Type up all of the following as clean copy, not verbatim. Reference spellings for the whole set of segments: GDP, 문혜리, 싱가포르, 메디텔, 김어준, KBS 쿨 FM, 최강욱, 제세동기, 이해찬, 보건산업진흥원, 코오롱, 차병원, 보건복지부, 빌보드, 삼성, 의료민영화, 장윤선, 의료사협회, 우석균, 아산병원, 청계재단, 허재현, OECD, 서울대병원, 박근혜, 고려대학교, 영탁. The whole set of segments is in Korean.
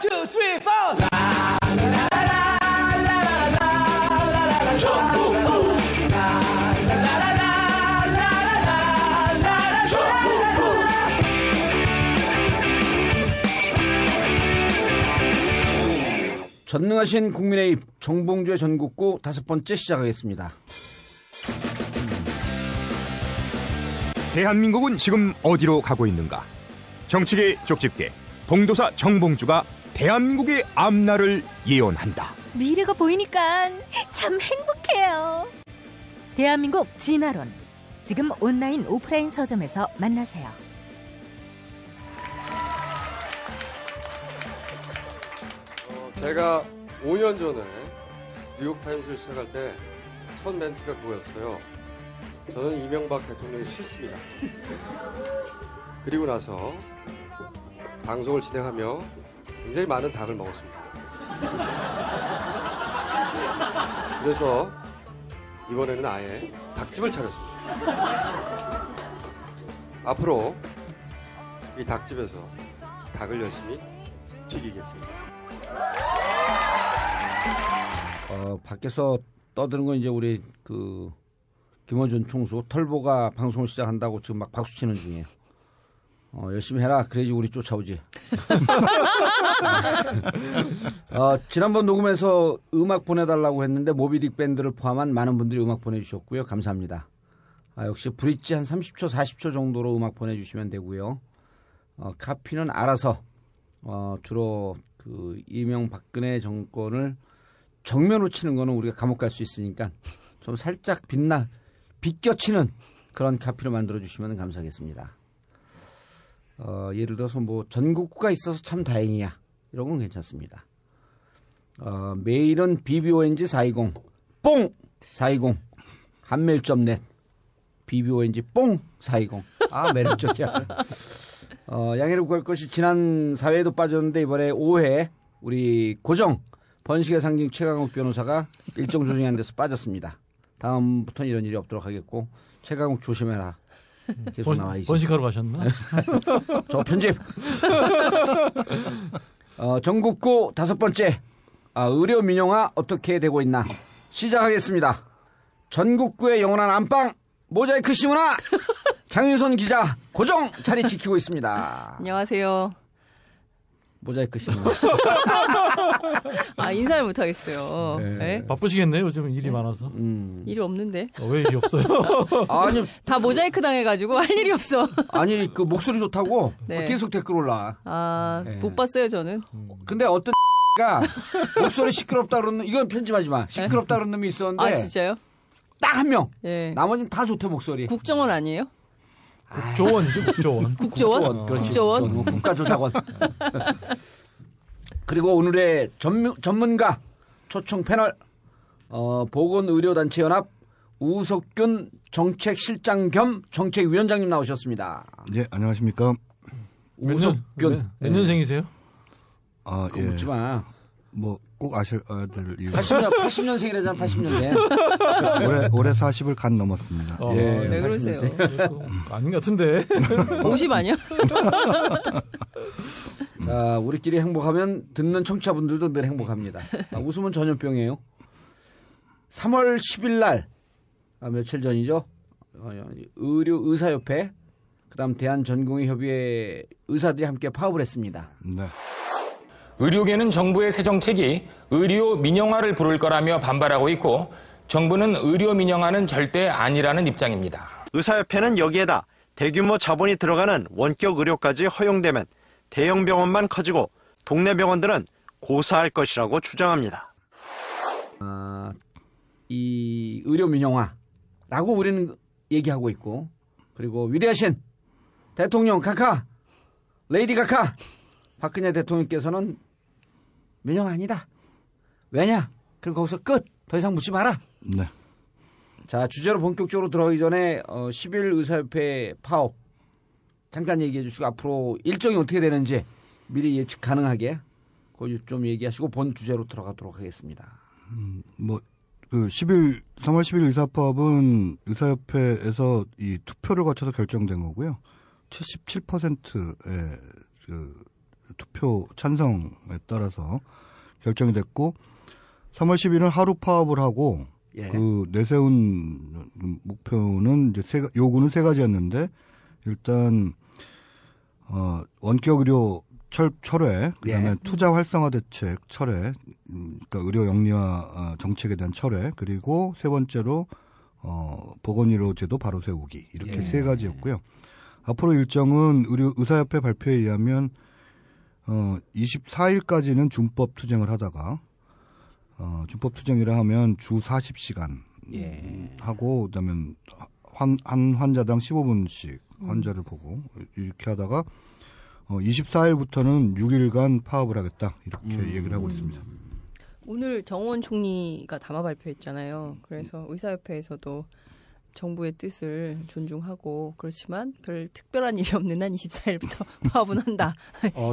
1, 2, 3, 4. 라라라라라라라라 정봉주. 라라라라라라라 정봉주. 전능하신 국민의힘 정봉주의 전국구 5번째 시작하겠습니다. 대한민국은 지금 어디로 가고 있는가? 정치계 쪽집게 봉도사 정봉주가 대한민국의 앞날을 예언한다. 미래가 보이니까 참 행복해요. 대한민국 진화론, 지금 온라인 오프라인 서점에서 만나세요. 제가 5년 전에 뉴욕타임즈를 시작할 때 첫 멘트가 그거였어요. 저는 이명박 대통령이 싫습니다. 그리고 나서 방송을 진행하며 굉장히 많은 닭을 먹었습니다. 그래서 이번에는 아예 닭집을 차렸습니다. 앞으로 이 닭집에서 닭을 열심히 튀기겠습니다. 밖에서 떠드는 건 이제 우리 김어준 총수 털보가 방송을 시작한다고 지금 막 박수치는 중이에요. 열심히 해라. 그래야지 우리 쫓아오지. 지난번 녹음해서 음악 보내달라고 했는데 모비딕 밴드를 포함한 많은 분들이 음악 보내주셨고요. 감사합니다. 역시 브릿지 한 30초 40초 정도로 음악 보내주시면 되고요. 카피는 알아서 주로 이명박근혜 정권을 정면으로 치는 거는 우리가 감옥 갈 수 있으니까 좀 살짝 비껴치는 그런 카피로 만들어주시면 감사하겠습니다. 예를 들어서 뭐 전국구가 있어서 참 다행이야 이런 건 괜찮습니다. 메일은 bbong420 뽕 420 한메일.net bbong420 아 매력적이야. 양해를 구할 것이 지난 4회에도 빠졌는데 이번에 5회 우리 고정 번식의 상징 최강욱 변호사가 일정 조정이 안 돼서 빠졌습니다. 다음부터는 이런 일이 없도록 하겠고 최강욱 조심해라. 계속 나와야지. 번식하러 가셨나? 저 편집. 전국구 5번째 의료 민영화 어떻게 되고 있나 시작하겠습니다. 전국구의 영원한 안방 모자이크 시문화 장윤선 기자 고정 자리 지키고 있습니다. 안녕하세요. 모자이크 시문화. 인사를 못하겠어요. 네. 네? 바쁘시겠네요. 요즘 일이 많아서. 일이 없는데. 왜 일이 없어요? 아니 다 모자이크 당해가지고 할 일이 없어. 아니 목소리 좋다고 네. 계속 댓글 올라. 네. 못 봤어요 저는. 근데 어떤 가 목소리 시끄럽다 그러는 이건 편집하지 마. 시끄럽다 그런 놈이 있었는데. 아 진짜요? 딱 한 명. 네. 나머지는 다 좋대 목소리. 국정원 아니에요? 국조원이죠. 국조원. 국조원. 그렇지. 국조원. 국가조작원. 그리고 오늘의 전문가 초청 패널 보건의료단체연합 우석균 정책실장 겸 정책위원장님 나오셨습니다. 예, 안녕하십니까. 우석균. 몇 년생이세요? 아, 예. 묻지 마. 뭐 꼭 아셔야 될 이유. 80년생이라잖아. 80년생. 올해 40을 갓 넘었습니다. 예. 왜 그러세요? 아닌 것 같은데. 50 아니야? 자, 우리끼리 행복하면 듣는 청취자분들도 늘 행복합니다. 웃음은 전염병이에요. 3월 10일 날 며칠 전이죠. 의료사협회 그다음 대한전공의협의회 의사들이 함께 파업을 했습니다. 네. 의료계는 정부의 새 정책이 의료 민영화를 부를 거라며 반발하고 있고 정부는 의료 민영화는 절대 아니라는 입장입니다. 의사협회는 여기에다 대규모 자본이 들어가는 원격 의료까지 허용되면 대형 병원만 커지고 동네 병원들은 고사할 것이라고 주장합니다. 이 의료 민영화라고 우리는 얘기하고 있고 그리고 위대하신 대통령 가카, 레이디 가카 박근혜 대통령께서는 민영화 아니다. 왜냐? 그럼 거기서 끝. 더 이상 묻지 마라. 네. 자, 주제로 본격적으로 들어가기 전에 10일 의사협회 파업 잠깐 얘기해 주시고 앞으로 일정이 어떻게 되는지 미리 예측 가능하게 거기 좀 얘기하시고 본 주제로 들어가도록 하겠습니다. 3월 10일 의사파업은 의사협회에서 이 투표를 거쳐서 결정된 거고요. 77%의 투표 찬성에 따라서 결정이 됐고 3월 10일은 하루 파업을 하고 예. 그 내세운 목표는 이제 요구는 세 가지였는데 일단 원격 의료 철회, 그다음에 예. 투자 활성화 대책 철회, 그러니까 의료 영리화 정책에 대한 철회, 그리고 세 번째로 보건의료제도 바로 세우기 이렇게 예. 세 가지였고요. 앞으로 일정은 의사협회 발표에 의하면 24일까지는 준법 투쟁을 하다가 준법 투쟁이라 하면 주 40시간 예. 하고 그다음에 한 환자당 15분씩 환자를 보고 이렇게 하다가 24일부터는 6일간 파업을 하겠다 이렇게 얘기를 하고 있습니다. 오늘 정원 총리가 담화 발표했잖아요. 그래서 의사협회에서도 정부의 뜻을 존중하고 그렇지만 별 특별한 일이 없는 한 24일부터 파업은 한다.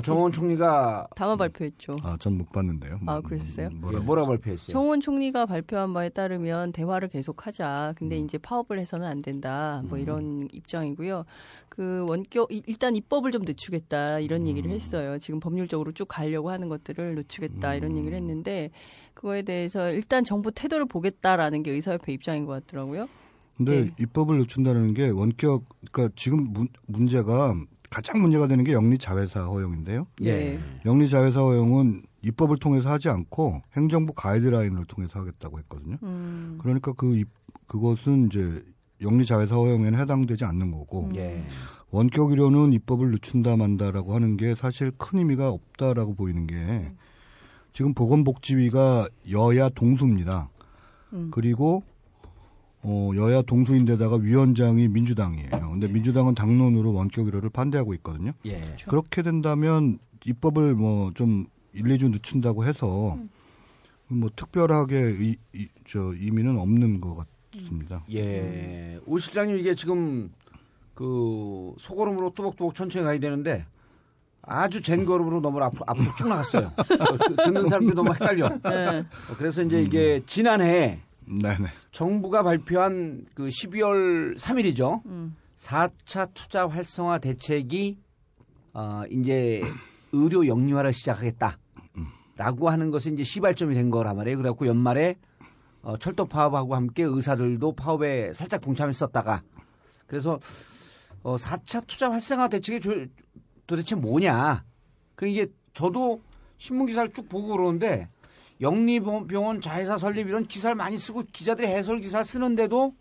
정원 총리가 담화 발표했죠. 아, 전 못 봤는데요. 아, 그러셨어요? 뭐라 발표했어요? 정원 총리가 발표한 바에 따르면 대화를 계속하자. 근데 이제 파업을 해서는 안 된다. 뭐 이런 입장이고요. 그 원격 일단 입법을 좀 늦추겠다 이런 얘기를 했어요. 지금 법률적으로 쭉 가려고 하는 것들을 늦추겠다 이런 얘기를 했는데 그거에 대해서 일단 정부 태도를 보겠다라는 게 의사협회 입장인 것 같더라고요. 근데 네. 입법을 늦춘다는 게 원격, 그러니까 지금 문제가 가장 문제가 되는 게 영리자회사 허용인데요. 예. 영리자회사 허용은 입법을 통해서 하지 않고 행정부 가이드라인을 통해서 하겠다고 했거든요. 그러니까 그것은 이제 영리자회사 허용에는 해당되지 않는 거고 예. 원격 의료는 입법을 늦춘다 만다라고 하는 게 사실 큰 의미가 없다라고 보이는 게 지금 보건복지위가 여야 동수입니다. 그리고 여야 동수인데다가 위원장이 민주당이에요. 그런데 예. 민주당은 당론으로 원격 의료를 반대하고 있거든요. 예. 그렇죠. 그렇게 된다면 입법을 뭐 좀 1~2주 늦춘다고 해서 뭐 특별하게 의미는 없는 것 같습니다. 예, 오 실장님 이게 지금 그 소걸음으로 뚜벅뚜벅 천천히 가야 되는데. 아주 젠 걸음으로 너무 앞으로 쭉 나갔어요. 듣는 사람들이 너무 헷갈려. 네. 그래서 이제 이게 지난해 네네. 정부가 발표한 그 12월 3일이죠. 4차 투자 활성화 대책이 이제 의료 영리화를 시작하겠다라고 하는 것이 이제 시발점이 된 거란 말이에요. 그래갖고 연말에 철도 파업하고 함께 의사들도 파업에 살짝 동참했었다가 그래서 4차 투자 활성화 대책이 도대체 뭐냐. 그 이게 저도 신문 기사를 쭉 보고 그러는데 영리병원 자회사 설립 이런 기사를 많이 쓰고 기자들이 해설 기사를 쓰는데도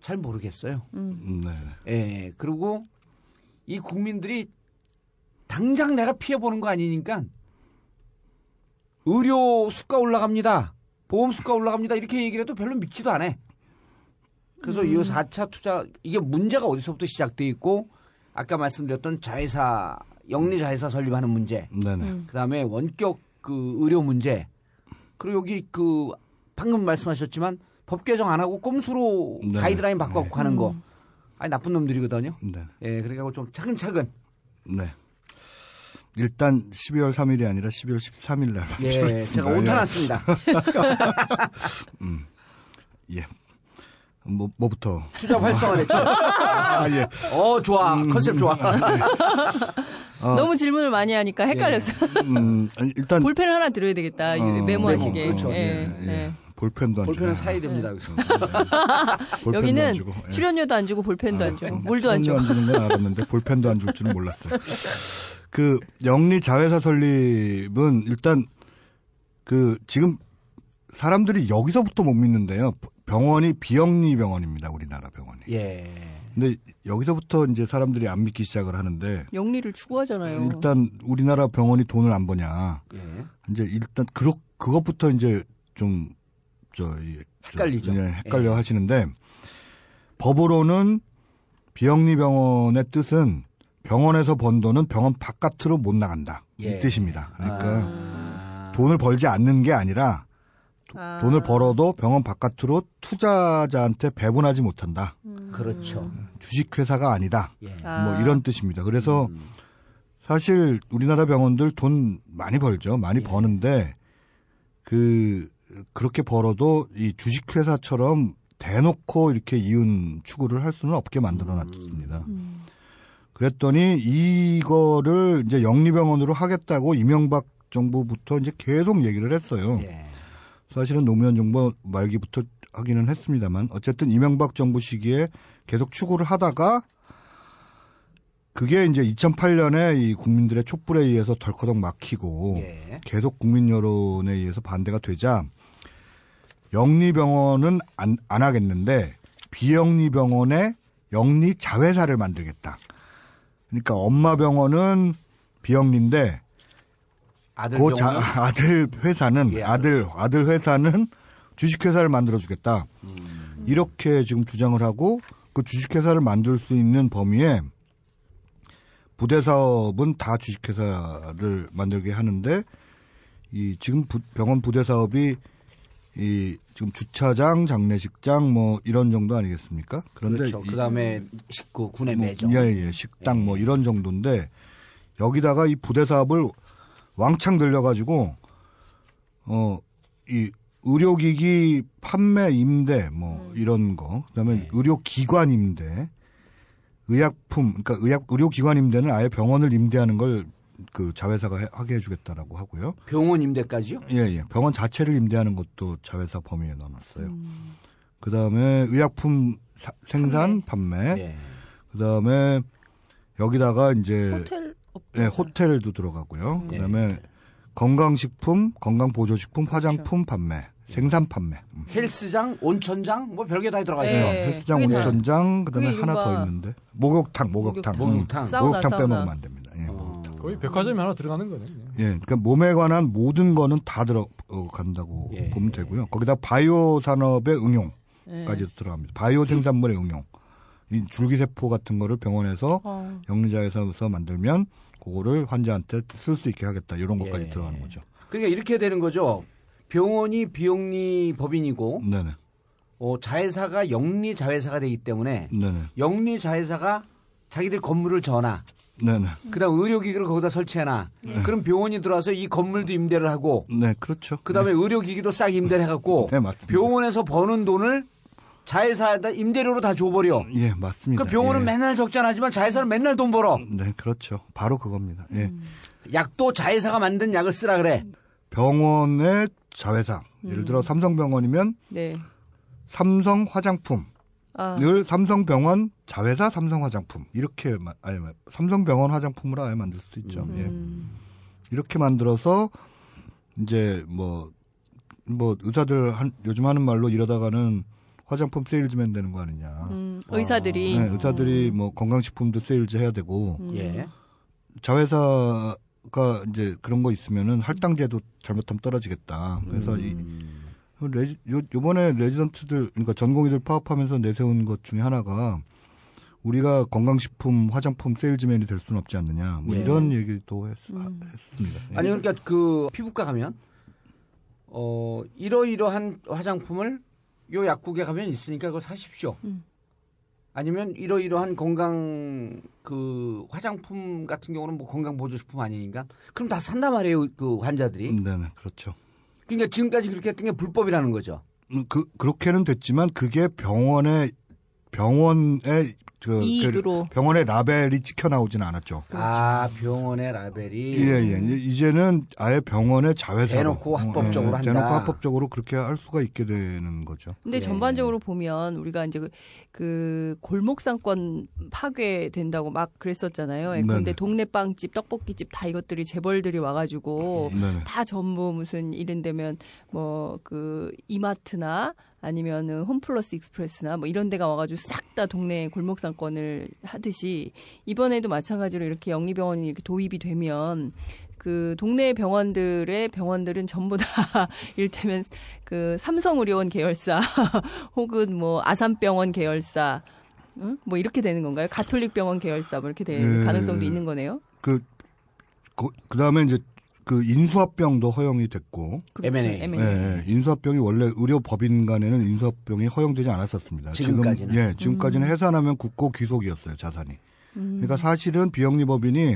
잘 모르겠어요. 네. 예. 그리고 이 국민들이 당장 내가 피해 보는 거 아니니까 의료 수가 올라갑니다. 보험 수가 올라갑니다. 이렇게 얘기를 해도 별로 믿지도 않아. 그래서 이 4차 투자 이게 문제가 어디서부터 시작돼 있고 아까 말씀드렸던 자회사 영리 자회사 설립하는 문제, 그다음에 원격 그 의료 문제, 그리고 여기 그 방금 말씀하셨지만 법 개정 안 하고 꼼수로 네네. 가이드라인 바꿔 갖고 하는 거, 아니 나쁜 놈들이거든요. 네. 예, 그러니까 좀 차근차근. 네. 일단 12월 3일이 아니라 12월 13일 날. 예, 제가 오타났습니다. 예. 뭐부터 투자 활성화 됐죠. 아, 예. 좋아 컨셉 좋아. 네. 너무 질문을 많이 하니까 헷갈렸어. 예. 일단 볼펜 하나 들어야 되겠다. 메모하시게. 그렇죠. 예. 예. 예. 볼펜도 안 주고. 볼펜은 사야 됩니다. 그래서. 예. 여기는 안 주고. 예. 출연료도 안 주고 볼펜도 안 주고 물도 안 주고. 출연료 안 주는 건 알았는데 볼펜도 안 줄 줄은 몰랐어요. 그 영리 자회사 설립은 일단 그 지금 사람들이 여기서부터 못 믿는데요. 병원이 비영리 병원입니다. 우리나라 병원이. 예. 근데 여기서부터 이제 사람들이 안 믿기 시작을 하는데. 영리를 추구하잖아요. 일단 우리나라 병원이 돈을 안 버냐. 예. 이제 일단 그것부터 이제 좀 헷갈리죠. 헷갈려 예. 하시는데 법으로는 비영리 병원의 뜻은 병원에서 번 돈은 병원 바깥으로 못 나간다. 예. 이 뜻입니다. 그러니까 돈을 벌지 않는 게 아니라 돈을 벌어도 병원 바깥으로 투자자한테 배분하지 못한다. 그렇죠. 주식회사가 아니다. 예. 뭐 이런 뜻입니다. 그래서 사실 우리나라 병원들 돈 많이 벌죠. 많이 예. 버는데 그렇게 벌어도 이 주식회사처럼 대놓고 이렇게 이윤 추구를 할 수는 없게 만들어놨습니다. 그랬더니 이거를 이제 영리병원으로 하겠다고 이명박 정부부터 이제 계속 얘기를 했어요. 예. 사실은 노무현 정부 말기부터 하기는 했습니다만 어쨌든 이명박 정부 시기에 계속 추구를 하다가 그게 이제 2008년에 이 국민들의 촛불에 의해서 덜커덕 막히고 예. 계속 국민 여론에 의해서 반대가 되자 영리병원은 안 하겠는데 비영리병원에 영리 자회사를 만들겠다. 그러니까 엄마 병원은 비영리인데 아들 회사는 예, 아들 회사는 주식회사를 만들어주겠다. 이렇게 지금 주장을 하고 그 주식회사를 만들 수 있는 범위에 부대사업은 다 주식회사를 만들게 하는데 이 지금 병원 부대사업이 이 지금 주차장, 장례식장 뭐 이런 정도 아니겠습니까? 그런데 그렇죠. 그다음에 식구, 구내 매점, 뭐, 예, 식당 예. 뭐 이런 정도인데 여기다가 이 부대사업을 왕창 늘려가지고 이 의료기기 판매 임대 뭐 이런 거 그다음에 네. 의료기관 임대, 의약품 그러니까 의료기관 임대는 아예 병원을 임대하는 걸 그 자회사가 하게 해주겠다라고 하고요. 병원 임대까지요? 예. 병원 자체를 임대하는 것도 자회사 범위에 넣어놨어요. 그다음에 의약품 생산 판매. 네. 그다음에 여기다가 이제 호텔도 들어가고요. 그다음에 네. 건강식품, 건강보조식품, 화장품 그렇죠. 판매, 생산 판매. 헬스장, 온천장 뭐 별게 다 들어가 있어요. 네. 헬스장, 온천장 그다음에 하나 더 있는데 목욕탕 빼먹으면 안 됩니다. 예, 거의 백화점이 하나 들어가는 거네요. 예, 그러니까 몸에 관한 모든 거는 다 들어간다고 보면 되고요. 거기다 바이오 산업의 응용까지도 들어갑니다. 바이오 생산물의 응용, 이 줄기세포 같은 거를 병원에서 영리자회사에서 만들면 그거를 환자한테 쓸 수 있게 하겠다. 이런 것까지 들어가는 거죠. 그러니까 이렇게 되는 거죠. 병원이 비영리 법인이고 자회사가 영리 자회사가 되기 때문에 영리 자회사가 자기들 건물을 져나 네네. 그다음 의료기기를 거기다 설치해놔. 네. 그럼 병원이 들어와서 이 건물도 임대를 하고. 네, 그렇죠. 그다음에 의료기기도 싹 임대를 해갖고. 네, 맞습니다. 병원에서 버는 돈을 자회사에다 임대료로 다 줘버려. 예, 맞습니다. 그럼 병원은 맨날 적자나지만 자회사는 맨날 돈 벌어. 네, 그렇죠. 바로 그겁니다. 예. 약도 자회사가 만든 약을 쓰라 그래. 병원의 자회사. 예를 들어 삼성병원이면 삼성 화장품. 늘 삼성병원 자회사 삼성화장품 이렇게 아니 삼성병원 화장품으로 아예 만들 수 있죠. 예. 이렇게 만들어서 이제 뭐 의사들 요즘 하는 말로 이러다가는 화장품 세일즈맨 되는 거 아니냐. 의사들이 의사들이 뭐 건강식품도 세일즈 해야 되고 자회사가 이제 그런 거 있으면은 할당제도 잘못하면 떨어지겠다. 그래서 요번에 레지던트들 그러니까 전공의들 파업하면서 내세운 것 중에 하나가 우리가 건강식품 화장품 세일즈맨이 될 수는 없지 않느냐 뭐 이런 얘기도 했습니다. 아니 그러니까 그 피부과 가면 이러이러한 화장품을 요 약국에 가면 있으니까 그걸 사십시오. 아니면 이러이러한 건강 그 화장품 같은 경우는 뭐 건강 보조식품 아니니까 그럼 다 산단 말이에요 그 환자들이. 네네 그렇죠. 그러니까 지금까지 그렇게 했던 게 불법이라는 거죠. 그렇게는 됐지만 그게 병원의 병원의 라벨이 찍혀 나오진 않았죠. 아 병원의 라벨이. 예. 이제는 아예 병원의 자회사로 대놓고 합법적으로 한다. 대놓고 합법적으로 그렇게 할 수가 있게 되는 거죠. 근데 전반적으로 보면 우리가 이제 그 골목상권 파괴된다고 막 그랬었잖아요. 그런데 동네 빵집, 떡볶이집 다 이것들이 재벌들이 와가지고 다 전부 무슨 이른데면 뭐 그 이마트나 아니면은 홈플러스 익스프레스나 뭐 이런 데가 와가지고 싹 다 동네 골목상권을 하듯이 이번에도 마찬가지로 이렇게 영리병원이 이렇게 도입이 되면 그 동네 병원들의 병원들은 전부 다 이를테면 그 삼성의료원 계열사 혹은 뭐 아산병원 계열사 뭐 이렇게 되는 건가요? 가톨릭병원 계열사 뭐 이렇게 되는 가능성도 있는 거네요. 그다음에 이제 그 인수합병도 허용이 됐고 M&A. 예, 인수합병이 원래 의료법인 간에는 인수합병이 허용되지 않았었습니다. 지금까지는. 지금까지는 해산하면 국고 귀속이었어요. 자산이. 그러니까 사실은 비영리 법인이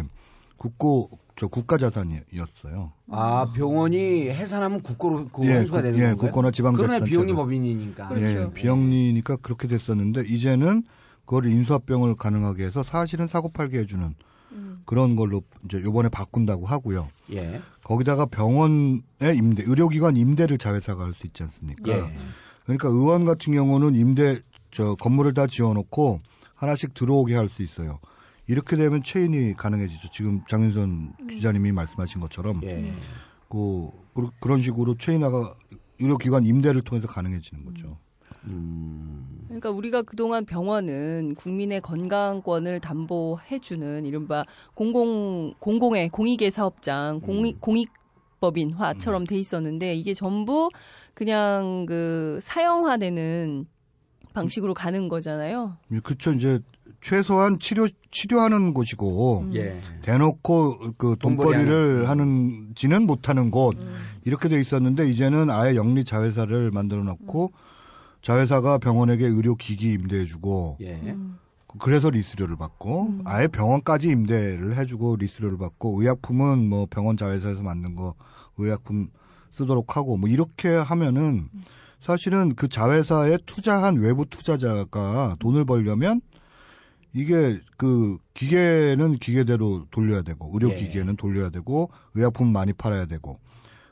국가 자산이었어요. 아 병원이 해산하면 국고로 회수가 되는 거예요? 국고나 지방자치단체로. 그러나 비영리 법인이니까. 그렇죠. 비영리니까 그렇게 됐었는데 이제는 그거를 인수합병을 가능하게 해서 사실은 사고 팔게 해주는 그런 걸로 이제 요번에 바꾼다고 하고요. 예. 거기다가 병원의 임대, 의료기관 임대를 자회사가 할 수 있지 않습니까? 예. 그러니까 의원 같은 경우는 임대, 건물을 다 지어놓고 하나씩 들어오게 할 수 있어요. 이렇게 되면 체인이 가능해지죠. 지금 장윤선 기자님이 말씀하신 것처럼. 예. 그런 식으로 체인화가 의료기관 임대를 통해서 가능해지는 거죠. 그러니까 우리가 그동안 병원은 국민의 건강권을 담보해주는 이른바 공공의 공익의 사업장, 공익법인화처럼 돼 있었는데 이게 전부 그냥 그 사형화되는 방식으로 가는 거잖아요. 그렇죠. 이제 최소한 치료하는 곳이고 대놓고 그 돈벌이를 하는지는 못하는 곳 이렇게 돼 있었는데 이제는 아예 영리 자회사를 만들어놓고 자회사가 병원에게 의료기기 임대해주고 그래서 리스료를 받고 아예 병원까지 임대를 해주고 리스료를 받고 의약품은 뭐 병원 자회사에서 만든 거 의약품 쓰도록 하고 뭐 이렇게 하면은 사실은 그 자회사에 투자한 외부 투자자가 돈을 벌려면 이게 그 기계는 기계대로 돌려야 되고 의료기계는 돌려야 되고 의약품 많이 팔아야 되고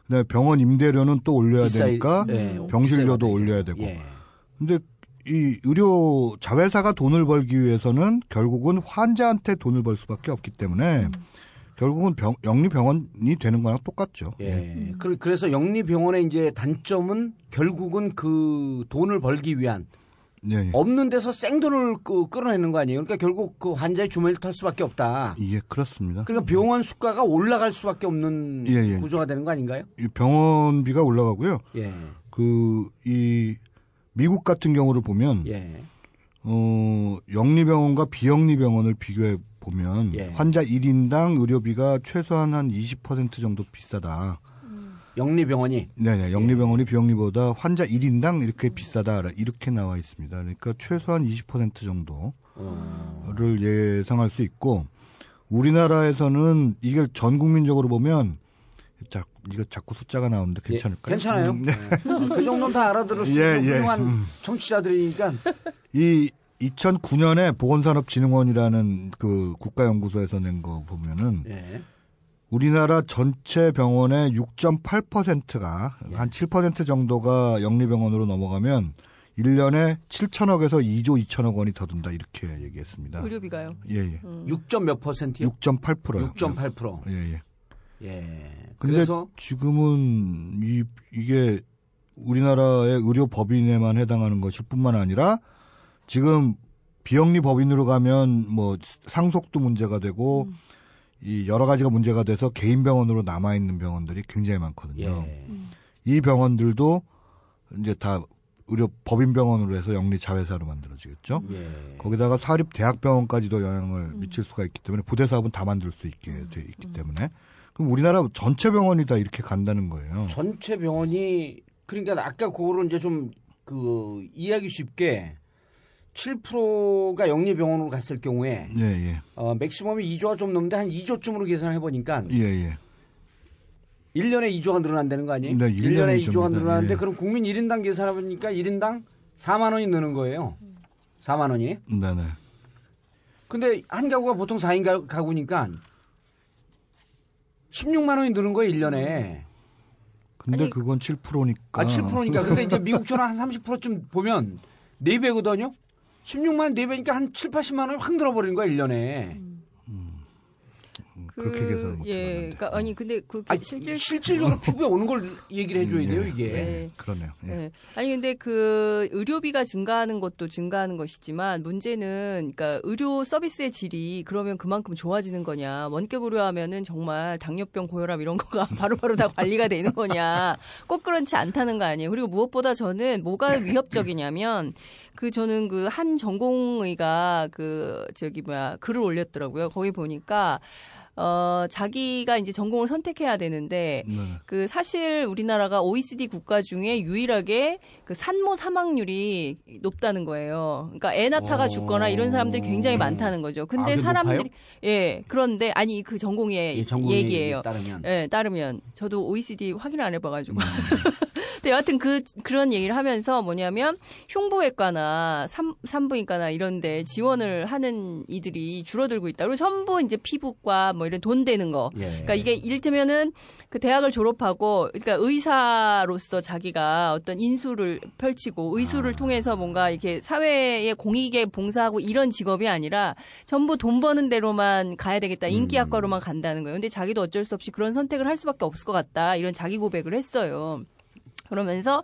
그다음에 병원 임대료는 또 올려야 되니까 병실료도 올려야 되고 근데 이 의료 자회사가 돈을 벌기 위해서는 결국은 환자한테 돈을 벌 수밖에 없기 때문에 결국은 영리병원이 되는 거랑 똑같죠. 예. 그래서 영리병원의 이제 단점은 결국은 그 돈을 벌기 위한 없는 데서 생돈을 끌어내는 거 아니에요. 그러니까 결국 그 환자의 주머니를 털 수밖에 없다. 예, 그렇습니다. 그러니까 병원 수가가 올라갈 수밖에 없는 구조가 되는 거 아닌가요? 병원비가 올라가고요. 이 미국 같은 경우를 보면 영리병원과 비영리병원을 비교해 보면 환자 1인당 의료비가 최소한 한 20% 정도 비싸다. 영리병원이? 네네. 영리병원이 비영리보다 환자 1인당 이렇게 비싸다. 이렇게 나와 있습니다. 그러니까 최소한 20% 정도를 예상할 수 있고 우리나라에서는 이걸 전 국민적으로 보면 이거 자꾸 숫자가 나오는데 괜찮을까요? 괜찮아요. 그 정도는 다 알아들을 수 있는 훌륭한 청취자들이니까. 이 2009년에 보건산업진흥원이라는 그 국가연구소에서 낸 거 보면은 우리나라 전체 병원의 6.8%가 한 7% 정도가 영리병원으로 넘어가면 1년에 7천억에서 2조 2천억 원이 더 든다 이렇게 얘기했습니다. 의료비가요? 예예. 6.몇 퍼센트요? 6.8%요. 6.8%. 예예. 예. 근데 지금은 이게 우리나라의 의료 법인에만 해당하는 것일 뿐만 아니라 지금 비영리 법인으로 가면 뭐 상속도 문제가 되고 이 여러 가지가 문제가 돼서 개인 병원으로 남아 있는 병원들이 굉장히 많거든요. 이 병원들도 이제 다 의료 법인 병원으로 해서 영리 자회사로 만들어지겠죠. 거기다가 사립 대학병원까지도 영향을 미칠 수가 있기 때문에 부대 사업은 다 만들 수 있게 돼 있기 때문에 그럼 우리나라 전체 병원이 다 이렇게 간다는 거예요. 전체 병원이 그러니까 아까 그거를 이제 좀 그 이해하기 쉽게 7%가 영리병원으로 갔을 경우에 맥시멈이 2조가 좀 넘는데 한 2조쯤으로 계산해 보니까 1년에 2조가 늘어난다는 거 아니에요? 네, 1년에 2조가 늘어나는데 그럼 국민 1인당 계산해 보니까 1인당 4만 원이 느는 거예요. 4만 원이. 네네. 근데 한 가구가 보통 4인 가구니까 16만 원이 느는 거예요. 1년에. 근데 그건 7%니까. 아, 7%니까. 근데 이제 미국처럼 한 30%쯤 보면 4배거든요. 16만 4배니까 한 7, 80만 원 확 늘어버리는 거야 1년에. 그렇게 계산을 못하는데. 그러니까 아니 근데 실질적으로 피부에 오는 걸 얘기를 해줘야 돼요 이게. 그러네요. 아니 근데 그 의료비가 증가하는 것도 증가하는 것이지만 문제는 그러니까 의료 서비스의 질이 그러면 그만큼 좋아지는 거냐. 원격 의료하면은 정말 당뇨병, 고혈압 이런 거가 바로바로 다 관리가 되는 거냐. 꼭 그렇지 않다는 거 아니에요. 그리고 무엇보다 저는 뭐가 위협적이냐면 저는 그 한 전공의가 글을 올렸더라고요. 거기 보니까 자기가 이제 전공을 선택해야 되는데 그 사실 우리나라가 OECD 국가 중에 유일하게 그 산모 사망률이 높다는 거예요. 그러니까 애 낳다가 죽거나 이런 사람들이 굉장히 많다는 거죠. 근데 사람들이 그런데 아니 그 전공의 얘기예요. 따르면 저도 OECD 확인을 안 해봐가지고 근데 여하튼 그런 얘기를 하면서 뭐냐면 흉부외과나 산부인과나 이런데 지원을 하는 이들이 줄어들고 있다. 그리고 전부 이제 피부과 뭐 이런 돈 되는 거. 예. 그러니까 이게 이를테면은 그 대학을 졸업하고 그러니까 의사로서 자기가 어떤 인수를 펼치고 의술을 통해서 뭔가 이렇게 사회에 공익에 봉사하고 이런 직업이 아니라 전부 돈 버는 데로만 가야 되겠다. 인기학과로만 간다는 거예요. 근데 자기도 어쩔 수 없이 그런 선택을 할 수밖에 없을 것 같다. 이런 자기 고백을 했어요. 그러면서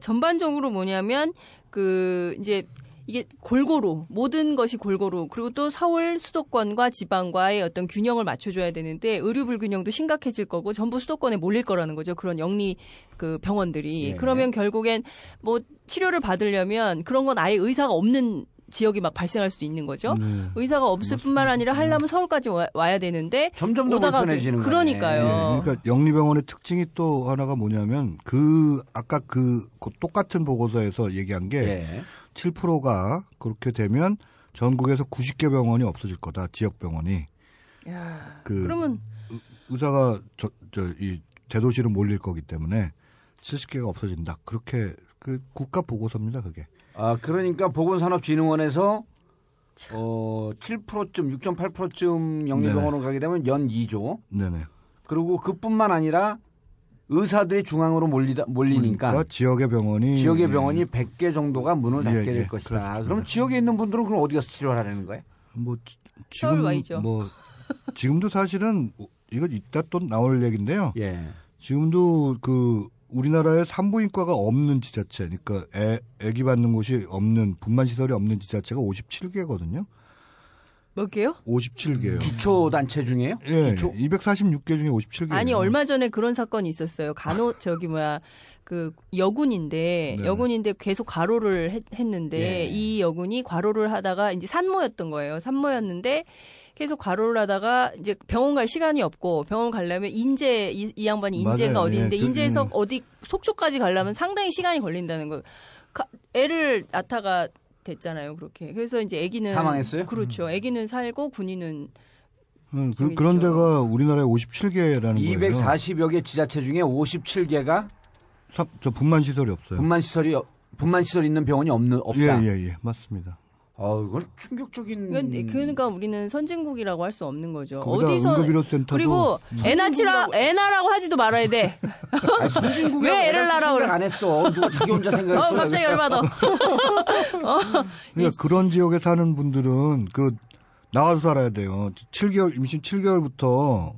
전반적으로 뭐냐면 그 이제 이게 골고루 모든 것이 골고루 그리고 또 서울 수도권과 지방과의 어떤 균형을 맞춰줘야 되는데 의료 불균형도 심각해질 거고 전부 수도권에 몰릴 거라는 거죠. 그런 영리 그 병원들이. 예. 그러면 결국엔 뭐 치료를 받으려면 그런 건 아예 의사가 없는 지역이 막 발생할 수도 있는 거죠. 의사가 없을 맞습니다. 뿐만 아니라 하려면 서울까지 와야 되는데 점점 더 불편해지는 거예요. 그러니까요. 네. 그러니까 영리병원의 특징이 또 하나가 뭐냐면 그 아까 그 똑같은 보고서에서 얘기한 게 네. 7%가 그렇게 되면 전국에서 90개 병원이 없어질 거다. 지역 병원이. 야, 그러면 의사가 이 대도시로 몰릴 거기 때문에 70개가 없어진다. 그렇게 그 국가 보고서입니다. 그게. 아, 그러니까 보건산업진흥원에서 7%쯤, 6.8%쯤 영리병원으로 가게 되면 연 2조. 네네. 그리고 그뿐만 아니라 의사들이 중앙으로 몰리니까 그러니까 지역의 병원이 예. 100개 정도가 문을 닫게 될 것이다. 그렇습니다. 그럼 지역에 있는 분들은 그럼 어디 가서 치료를 하라는 거예요? 뭐 지금 뭐 지금도 사실은 이거 이따 또 나올 얘기인데요. 예. 지금도 그 우리나라에 산부인과가 없는 지자체, 그러니까 애기 받는 곳이 없는, 분만시설이 없는 지자체가 57개거든요. 몇 개요? 57개요. 기초단체 중에요? 예, 기초? 246개 중에 57개. 아니, 얼마 전에 그런 사건이 있었어요. 그 여군인데 네. 여군인데 계속 과로를 했는데 네. 이 여군이 과로를 하다가 이제 산모였던 거예요. 산모였는데 계속 과로를 하다가 이제 병원 갈 시간이 없고 병원 가려면 인제 이 양반이 인제가 맞아요. 어디인데 네. 인제에서 어디 속초까지 가려면 상당히 시간이 걸린다는 거예요. 애를 낳다가 됐잖아요. 그렇게. 그래서 이제 아기는 사망했어요? 그렇죠. 아기는 살고 군인은 그런 데가 우리나라에 57개라는 240여 거예요. 240여 개 지자체 중에 57개가 저 분만시설이 없어요. 분만시설 있는 병원이 없다. 예, 맞습니다. 아, 이건 충격적인. 그러니까 우리는 선진국이라고 할 수 없는 거죠. 어디서 응급의료센터도 그리고 애 낳으라고 하지도 말아야 돼. 선진국이 왜 애를 낳으라고 생각 안 했어? 누가 자기 혼자 생각했어? 갑자기 열받아. 그러니까 그런 지역에 사는 분들은 나와서 살아야 돼요. 7개월 임신 7개월부터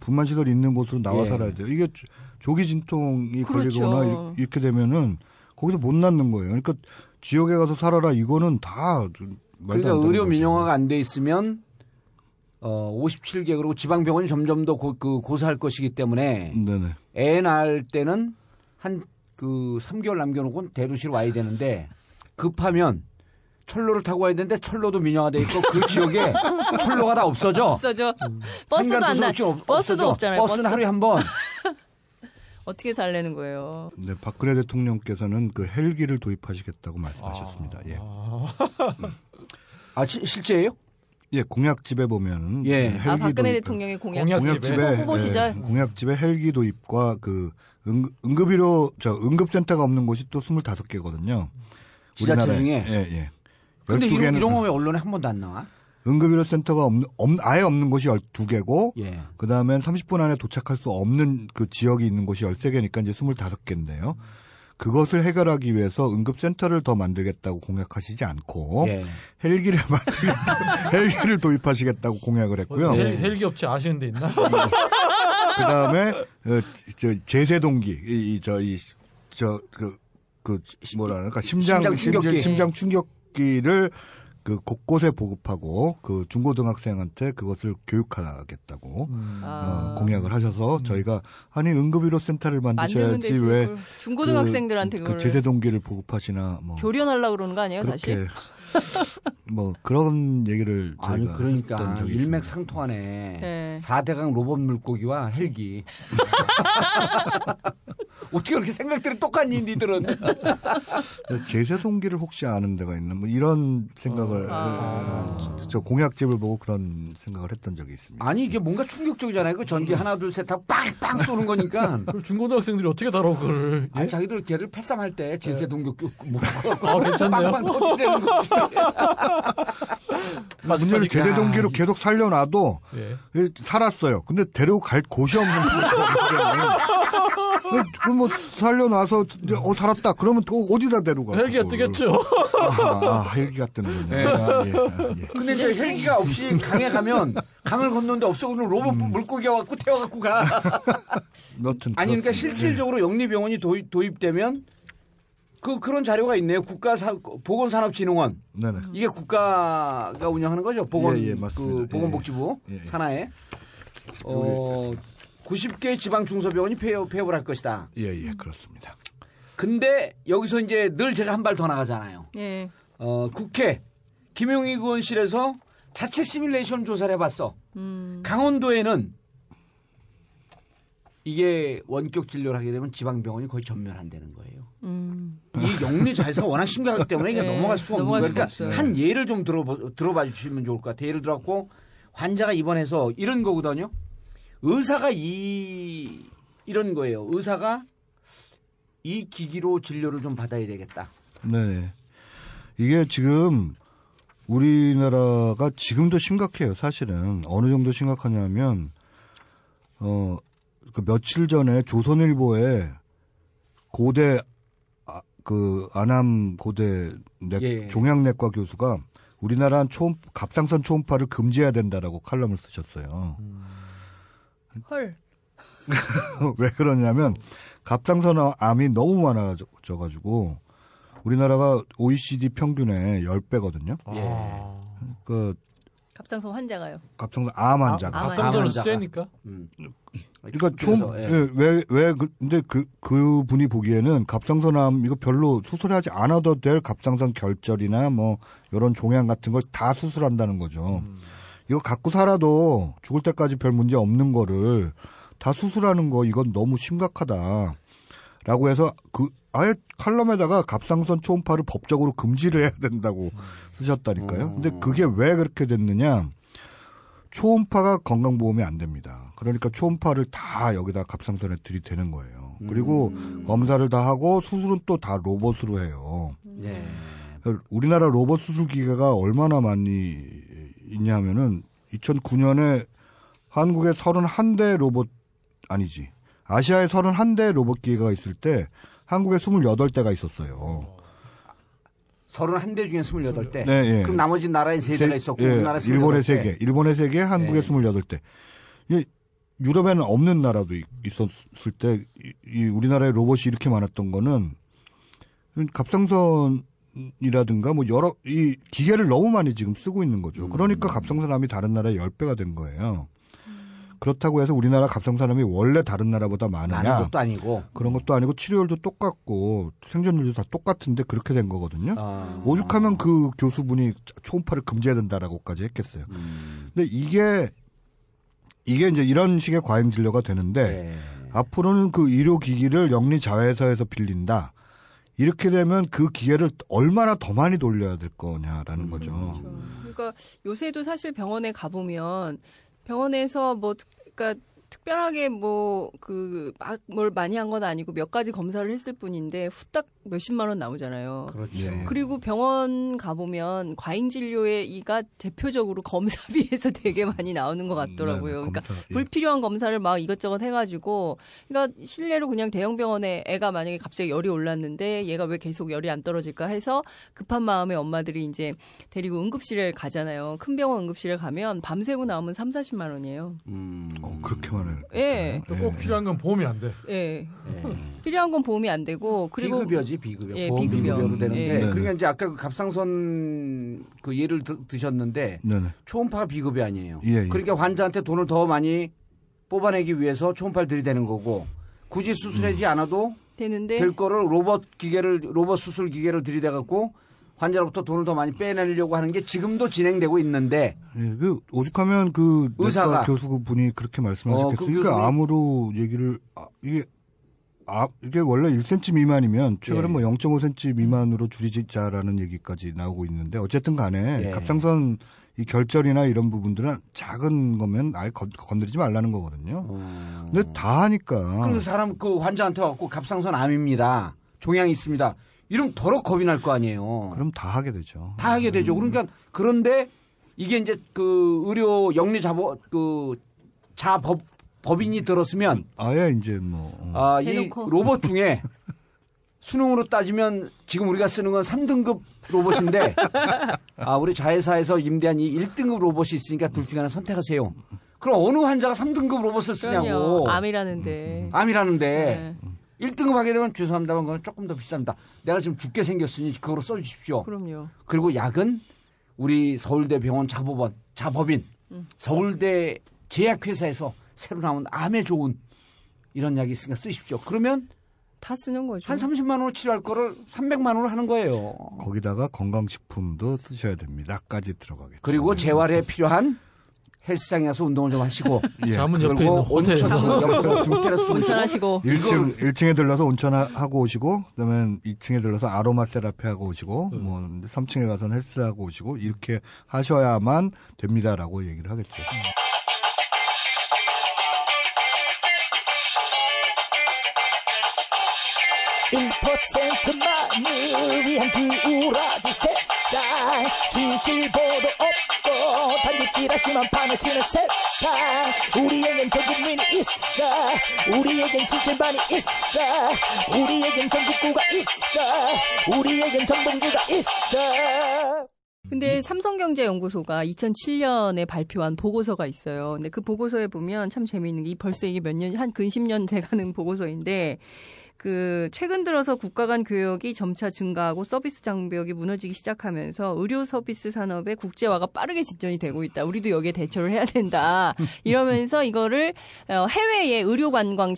분만시설 있는 곳으로 나와 살아야 돼요. 이게 조기 진통이 그렇죠. 걸리거나 이렇게 되면은 거기서 못 낳는 거예요. 그러니까 지역에 가서 살아라 이거는 다 말도 안 되는 거죠. 그러니까 의료 민영화가 안 돼 있으면 57개 그리고 지방병원이 점점 더 고사할 것이기 때문에 네네. 애 낳을 때는 한 3개월 남겨놓고 대도시로 와야 되는데 급하면 철로를 타고 와야 되는데 철로도 민영화돼 있고 그 지역에 철로가 다 없어져. 버스도 안 나. 버스도 없잖아요. 버스는 하루에 한 번. 어떻게 살려는 거예요? 네, 박근혜 대통령께서는 헬기를 도입하시겠다고 말씀하셨습니다. 예. 실제예요? 예, 공약집에 보면 헬기 박근혜 대통령의 공약집에 후보 시절 공약집에 헬기 도입과 응급센터가 없는 곳이 또 25개거든요. 지자체 중에. 예. 근데 이런 거 왜 언론에 한 번도 안 나와? 응급의료센터가 아예 없는 곳이 12개고, 예. 그 다음엔 30분 안에 도착할 수 없는 그 지역이 있는 곳이 13개니까 이제 25개인데요. 그것을 해결하기 위해서 응급센터를 더 만들겠다고 공약하시지 않고, 예. 헬기를 헬기를 도입하시겠다고 공약을 했고요. 헬기 업체 아시는 데 있나? 그 다음에, 제세동기, 심장 충격기를 곳곳에 보급하고 중고등학생한테 그것을 교육하겠다고 공약을 하셔서 저희가 응급의료센터를 만드셔야지 왜 중고등학생들한테 제세동기를 보급하시나 교련하려고 그러는 거 아니에요 그렇게 다시? 그런 얘기를 저희가 그러니까 일맥상통하네. 네. 4대강 로봇 물고기와 헬기 어떻게 그렇게 생각들이 똑같니 니들은. 제세 동기를 혹시 아는 데가 있나 뭐 이런 생각을 저 공약집을 보고 그런 생각을 했던 적이 있습니다. 아니 이게 뭔가 충격적이잖아요. 그 전기 하나 둘 셋 다 빵빵 쏘는 거니까. 그걸 중고등학생들이 어떻게 다뤄 그걸. 아니 자기들 걔를 패쌈할 때 제세 동기 뭐 괜찮네요. 빵빵 터지는 거지. 문제를 제세 동기로 계속 살려놔도 예. 살았어요. 근데 데리고 갈 곳이 없는 그 뭐 살려놔서 살았다 그러면 또 어디다 데려가? 헬기가 뜨겠죠. 헬기가 뜨는 거예요. 근데 이제 헬기가 없이 강에 가면 강을 건너는데 없어 그러면 로봇 물고기 와갖고 태워갖고 가. 아니 그러니까 실질적으로 영리병원이 도입되면 그런 자료가 있네요. 보건산업진흥원. 네네. 이게 국가가 운영하는 거죠. 보건복지부 산하에. 90개 지방 중소병원이 폐업을 할 것이다. 예, 그렇습니다. 근데 여기서 이제 늘 제가 한 발 더 나가잖아요. 예. 국회 김용희 의원실에서 자체 시뮬레이션 조사를 해봤어. 강원도에는 이게 원격 진료를 하게 되면 지방병원이 거의 전멸한다는 거예요. 이 영리 자회사가 워낙 심각하기 때문에 이게 넘어갈 수가 없는 거예요. 그러니까 한 예를 좀 들어봐 주시면 좋을 것 같아요. 예를 들어갖고 환자가 입원해서 이런 거거든요. 의사가 이런 거예요. 의사가 이 기기로 진료를 좀 받아야 되겠다. 네. 이게 지금 우리나라가 지금도 심각해요. 사실은. 어느 정도 심각하냐면 그 며칠 전에 조선일보에 고대 안암 고대 종양내과 교수가 우리나라는 갑상선 초음파를 금지해야 된다라고 칼럼을 쓰셨어요. 헐. 왜 그러냐면 갑상선 암이 너무 많아져가지고 우리나라가 OECD 평균의 10배거든요. 예. 그 갑상선 환자가요. 갑상선 암 환자가. 갑상선은 세니까. 그러니까 근데 그 분이 보기에는 갑상선암 이거 별로 수술하지 않아도 될 갑상선 결절이나 뭐 이런 종양 같은 걸 다 수술한다는 거죠. 이거 갖고 살아도 죽을 때까지 별 문제 없는 거를 다 수술하는 거 이건 너무 심각하다라고 해서 아예 칼럼에다가 갑상선 초음파를 법적으로 금지를 해야 된다고 쓰셨다니까요. 근데 그게 왜 그렇게 됐느냐? 초음파가 건강보험이 안 됩니다. 그러니까 초음파를 다 여기다 갑상선에 들이대는 거예요. 그리고 검사를 다 하고 수술은 또 다 로봇으로 해요. 네. 우리나라 로봇 수술 기계가 얼마나 많이 있냐면은 2009년에 한국에 31대 로봇 아니지. 아시아에 31대 로봇 기계가 있을 때 한국에 28대가 있었어요. 31대 중에 28대. 네, 예. 그럼 나머지 나라에 3대가 있었고, 예, 우리나라에 28대. 일본에 3개, 한국에 28대. 예, 유럽에는 없는 나라도 있었을 때, 우리나라에 로봇이 이렇게 많았던 거는, 갑상선이라든가, 뭐, 이 기계를 너무 많이 지금 쓰고 있는 거죠. 그러니까 갑상선암이 다른 나라의 10배가 된 거예요. 그렇다고 해서 우리나라 갑상선암이 원래 다른 나라보다 많으냐? 많은 것도 아니고 그런 것도 아니고 치료율도 똑같고 생존율도 다 똑같은데 그렇게 된 거거든요. 오죽하면 그 교수분이 초음파를 금지해야 된다라고까지 했겠어요. 근데 이게 이제 이런 식의 과잉 진료가 되는데 앞으로는 그 의료 기기를 영리 자회사에서 빌린다. 이렇게 되면 그 기회를 얼마나 더 많이 돌려야 될 거냐라는 거죠. 그렇죠. 그러니까 요새도 사실 병원에 가 보면. 병원에서 특별하게 뭘 많이 한 건 아니고 몇 가지 검사를 했을 뿐인데 후딱 몇십만 원 나오잖아요. 그렇죠. 그리고 병원 가보면 과잉 진료의 이가 대표적으로 검사비에서 되게 많이 나오는 것 같더라고요. 네, 그러니까 불필요한 검사를 막 이것저것 해가지고 그러니까 실례로 그냥 대형 병원에 애가 만약에 갑자기 열이 올랐는데 얘가 왜 계속 열이 안 떨어질까 해서 급한 마음에 엄마들이 이제 데리고 응급실에 가잖아요. 큰 병원 응급실에 가면 밤새고 나오면 3-40만 원이에요. 그렇게 많아요. 예. 또 꼭 필요한 건 보험이 안 돼. 예. 필요한 건 보험이 안 되고 그리고 비급여지 비급여. 예, 보험 비급여로 되는데 그러니까 이제 아까 그 갑상선 그 예를 드셨는데 초음파가 비급여 아니에요. 예. 그러니까 환자한테 돈을 더 많이 뽑아내기 위해서 초음파를 들이대는 거고 굳이 수술하지 않아도 되는데 될 거를 로봇 수술 기계를 들이대 갖고 환자로부터 돈을 더 많이 빼내려고 하는 게 지금도 진행되고 있는데. 예, 오죽하면 그 의사 교수분이 그렇게 말씀하셨겠습니까? 그 교수님... 암으로 얘기를 이게 이게 원래 1cm 미만이면 최근에 뭐 0.5cm 미만으로 줄이자라는 얘기까지 나오고 있는데 어쨌든 간에 갑상선 이 결절이나 이런 부분들은 작은 거면 아예 건드리지 말라는 거거든요. 근데 다 하니까. 그리고 사람 그 환자한테 와서 갑상선 암입니다. 종양이 있습니다. 이러면 더러 겁이 날 거 아니에요. 그럼 다 하게 되죠. 다 하게 되죠. 그러니까 그런데 이게 이제 그 의료 영리 자보 그 법인이 들었으면 아예 이제 뭐 이 로봇 중에 수능으로 따지면 지금 우리가 쓰는 건 3등급 로봇인데 우리 자회사에서 임대한 이 1등급 로봇이 있으니까 둘 중에 하나 선택하세요. 그럼 어느 환자가 3등급 로봇을 쓰냐고. 그럼요. 암이라는데. 네. 1등급 하게 되면 죄송합니다만 그건 조금 더 비쌉니다. 내가 지금 죽게 생겼으니 그거로 써주십시오. 그럼요. 그리고 약은 우리 서울대병원 자법인 서울대 제약회사에서 새로 나온 암에 좋은 이런 약이 있으니까 쓰십시오. 그러면 다 쓰는 거죠. 한 30만 원으로 치료할 거를 300만 원으로 하는 거예요. 거기다가 건강식품도 쓰셔야 됩니다.까지 들어가겠죠. 그리고 재활에 필요한 헬스장에 가서 운동을 좀 하시고. 잠은 옆에 있는 호텔에서 온천하시고. 1층에 들러서 온천하고 오시고, 그다음에 2층에 들러서 아로마 세라피 하고 오시고, 뭐 3층에 가서는 헬스하고 오시고 이렇게 하셔야만 됩니다라고 얘기를 하겠죠. 만을 위한 우라지 세상 진실보도 없고 단기지라시만 판을 치는 세상 우리에겐 전국민이 있어 우리에겐 진실반이 있어 우리에겐 전국구가 있어 우리에겐 정봉주가 있어. 근데 삼성경제연구소가 2007년에 발표한 보고서가 있어요. 근데 그 보고서에 보면 참 재미있는 게 벌써 이게 몇 년, 한 근 10년 돼가는 보고서인데 그 최근 들어서 국가 간 교역이 점차 증가하고 서비스 장벽이 무너지기 시작하면서 의료 서비스 산업의 국제화가 빠르게 직전이 되고 있다. 우리도 여기에 대처를 해야 된다. 이러면서 이거를 해외의 의료 관광